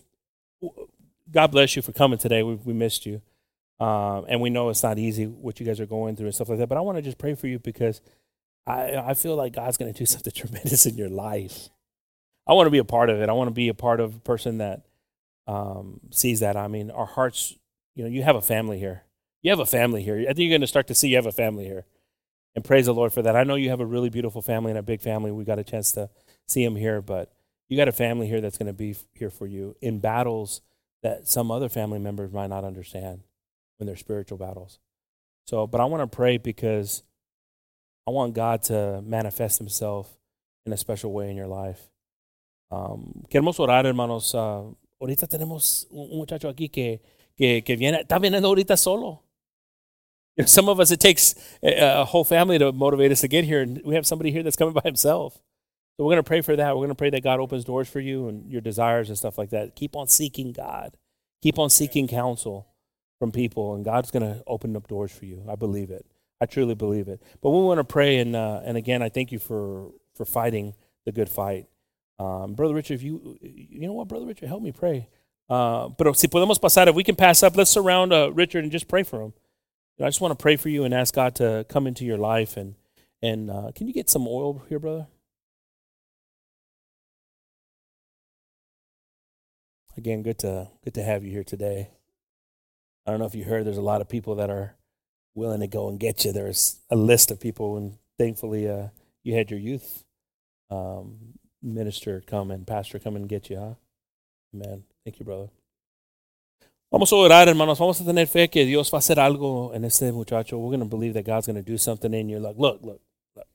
God bless you for coming today. We, we missed you. Um, and we know it's not easy what you guys are going through and stuff like that. But I want to just pray for you because I, I feel like God's going to do something tremendous in your life. I want to be a part of it. I want to be a part of a person that um, sees that. I mean, our hearts, you know, you have a family here. You have a family here. I think you're going to start to see you have a family here. And praise the Lord for that. I know you have a really beautiful family and a big family. We got a chance to see them here, but you got a family here that's going to be here for you in battles that some other family members might not understand when they're spiritual battles. So, but I want to pray because I want God to manifest himself in a special way in your life. Um, queremos orar, hermanos. Uh, ahorita tenemos un muchacho aquí que, que, que viene, está viniendo ahorita solo. Some of us, it takes a, a whole family to motivate us to get here, and we have somebody here that's coming by himself. So we're going to pray for that. We're going to pray that God opens doors for you and your desires and stuff like that. Keep on seeking God. Keep on seeking counsel from people, and God's going to open up doors for you. I believe it. I truly believe it. But we want to pray, and uh, and again, I thank you for, for fighting the good fight. Um, Brother Richard, if you, you know what, Brother Richard, help me pray. Uh, pero si podemos pasar, if we can pass up, let's surround uh, Richard and just pray for him. I just want to pray for you and ask God to come into your life. And and uh, can you get some oil here, brother? Again, good to good to have you here today. I don't know if you heard, there's a lot of people that are willing to go and get you. There's a list of people, and thankfully uh, you had your youth um, minister come and pastor come and get you, huh? Amén. Thank you, brother. Vamos a orar, hermanos. Vamos a tener fe que Dios va a hacer algo en este muchacho. We're going to believe that God's going to do something in you. Like, look, look, look.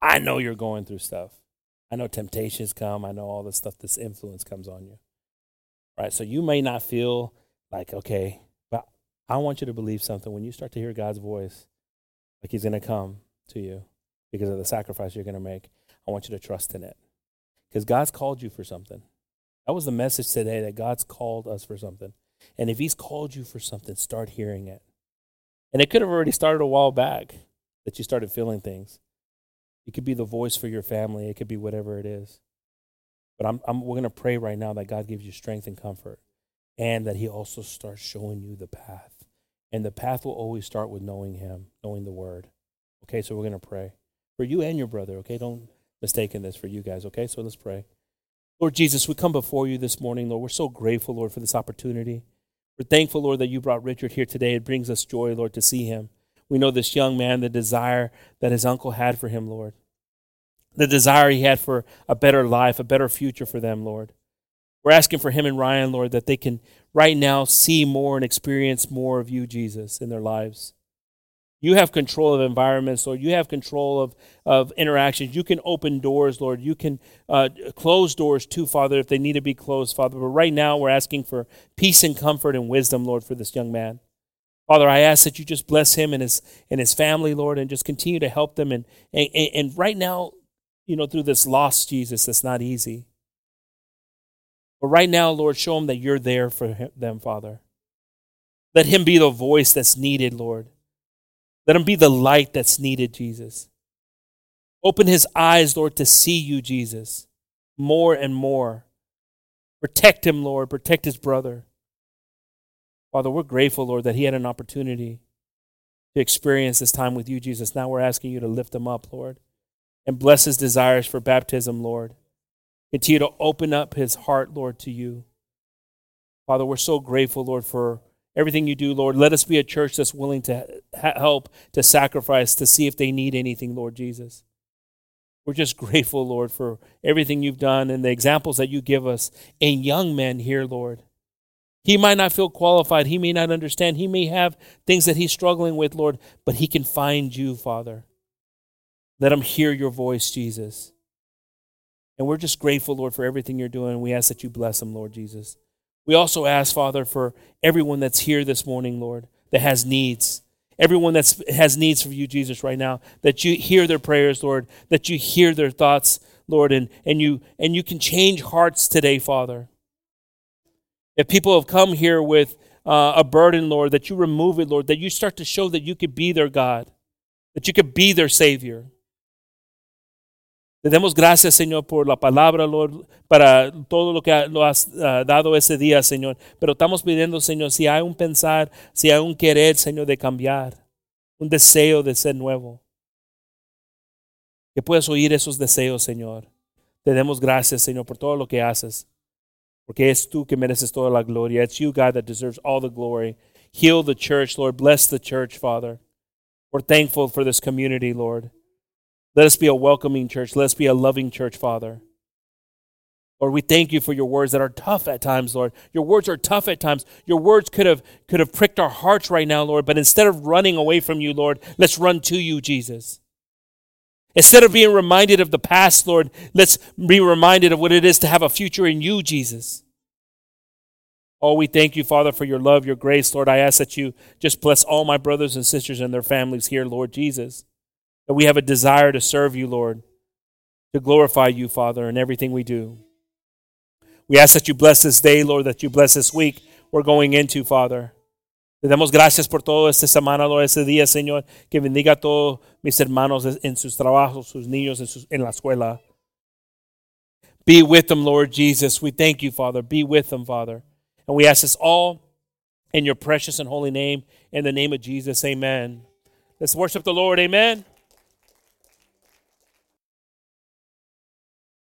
I know you're going through stuff. I know temptations come. I know all this stuff, this influence comes on you. Right? So you may not feel like, okay, but I want you to believe something. When you start to hear God's voice, like he's going to come to you because of the sacrifice you're going to make, I want you to trust in it. Because God's called you for something. That was the message today, that God's called us for something. And if he's called you for something, start hearing it. And it could have already started a while back that you started feeling things. It could be the voice for your family. It could be whatever it is. But I'm, I'm, we're going to pray right now that God gives you strength and comfort, and that he also starts showing you the path. And the path will always start with knowing him, knowing the word. Okay, so we're going to pray for you and your brother, okay? Don't mistake in this for you guys, okay? So let's pray. Lord Jesus, we come before you this morning, Lord. We're so grateful, Lord, for this opportunity. We're thankful, Lord, that you brought Richard here today. It brings us joy, Lord, to see him. We know this young man, the desire that his uncle had for him, Lord. The desire he had for a better life, a better future for them, Lord. We're asking for him and Ryan, Lord, that they can right now see more and experience more of you, Jesus, in their lives. You have control of environments, Lord. You have control of, of interactions. You can open doors, Lord. You can uh, close doors too, Father, if they need to be closed, Father. But right now we're asking for peace and comfort and wisdom, Lord, for this young man. Father, I ask that you just bless him and his and his family, Lord, and just continue to help them. And, and, and right now, you know, through this loss, Jesus, that's not easy. But right now, Lord, show him that you're there for him, them, Father. Let him be the voice that's needed, Lord. Let him be the light that's needed, Jesus. Open his eyes, Lord, to see you, Jesus, more and more. Protect him, Lord. Protect his brother. Father, we're grateful, Lord, that he had an opportunity to experience this time with you, Jesus. Now we're asking you to lift him up, Lord, and bless his desires for baptism, Lord. Continue to open up his heart, Lord, to you. Father, we're so grateful, Lord, for everything you do, Lord. Let us be a church that's willing to ha- help, to sacrifice, to see if they need anything, Lord Jesus. We're just grateful, Lord, for everything you've done and the examples that you give us in young men here, Lord. He might not feel qualified. He may not understand. He may have things that he's struggling with, Lord, but he can find you, Father. Let him hear your voice, Jesus. And we're just grateful, Lord, for everything you're doing. We ask that you bless him, Lord Jesus. We also ask, Father, for everyone that's here this morning, Lord, that has needs. Everyone that has needs for you, Jesus, right now, that you hear their prayers, Lord, that you hear their thoughts, Lord, and, and, you, and you can change hearts today, Father. If people have come here with uh, a burden, Lord, that you remove it, Lord, that you start to show that you could be their God, that you could be their Savior. Te damos gracias, Señor, por la palabra, Lord, para todo lo que lo has uh, dado ese día, Señor. Pero estamos pidiendo, Señor, si hay un pensar, si hay un querer, Señor, de cambiar, un deseo de ser nuevo. Que puedas oír esos deseos, Señor. Te damos gracias, Señor, por todo lo que haces. Porque es tú que mereces toda la gloria. It's you, God, that deserves all the glory. Heal the church, Lord. Bless the church, Father. We're thankful for this community, Lord. Let us be a welcoming church. Let us be a loving church, Father. Lord, we thank you for your words that are tough at times, Lord. Your words are tough at times. Your words could have, could have pricked our hearts right now, Lord, but instead of running away from you, Lord, let's run to you, Jesus. Instead of being reminded of the past, Lord, let's be reminded of what it is to have a future in you, Jesus. Oh, we thank you, Father, for your love, your grace, Lord. I ask that you just bless all my brothers and sisters and their families here, Lord Jesus. That we have a desire to serve you, Lord, to glorify you, Father, in everything we do. We ask that you bless this day, Lord, that you bless this week we're going into, Father. Te damos gracias por todo esta semana, Lord, este día, Señor, que bendiga a todos mis hermanos en sus trabajos, sus niños en, sus, en la escuela. Be with them, Lord Jesus. We thank you, Father. Be with them, Father. And we ask this all in your precious and holy name, in the name of Jesus, amen. Let's worship the Lord, amen.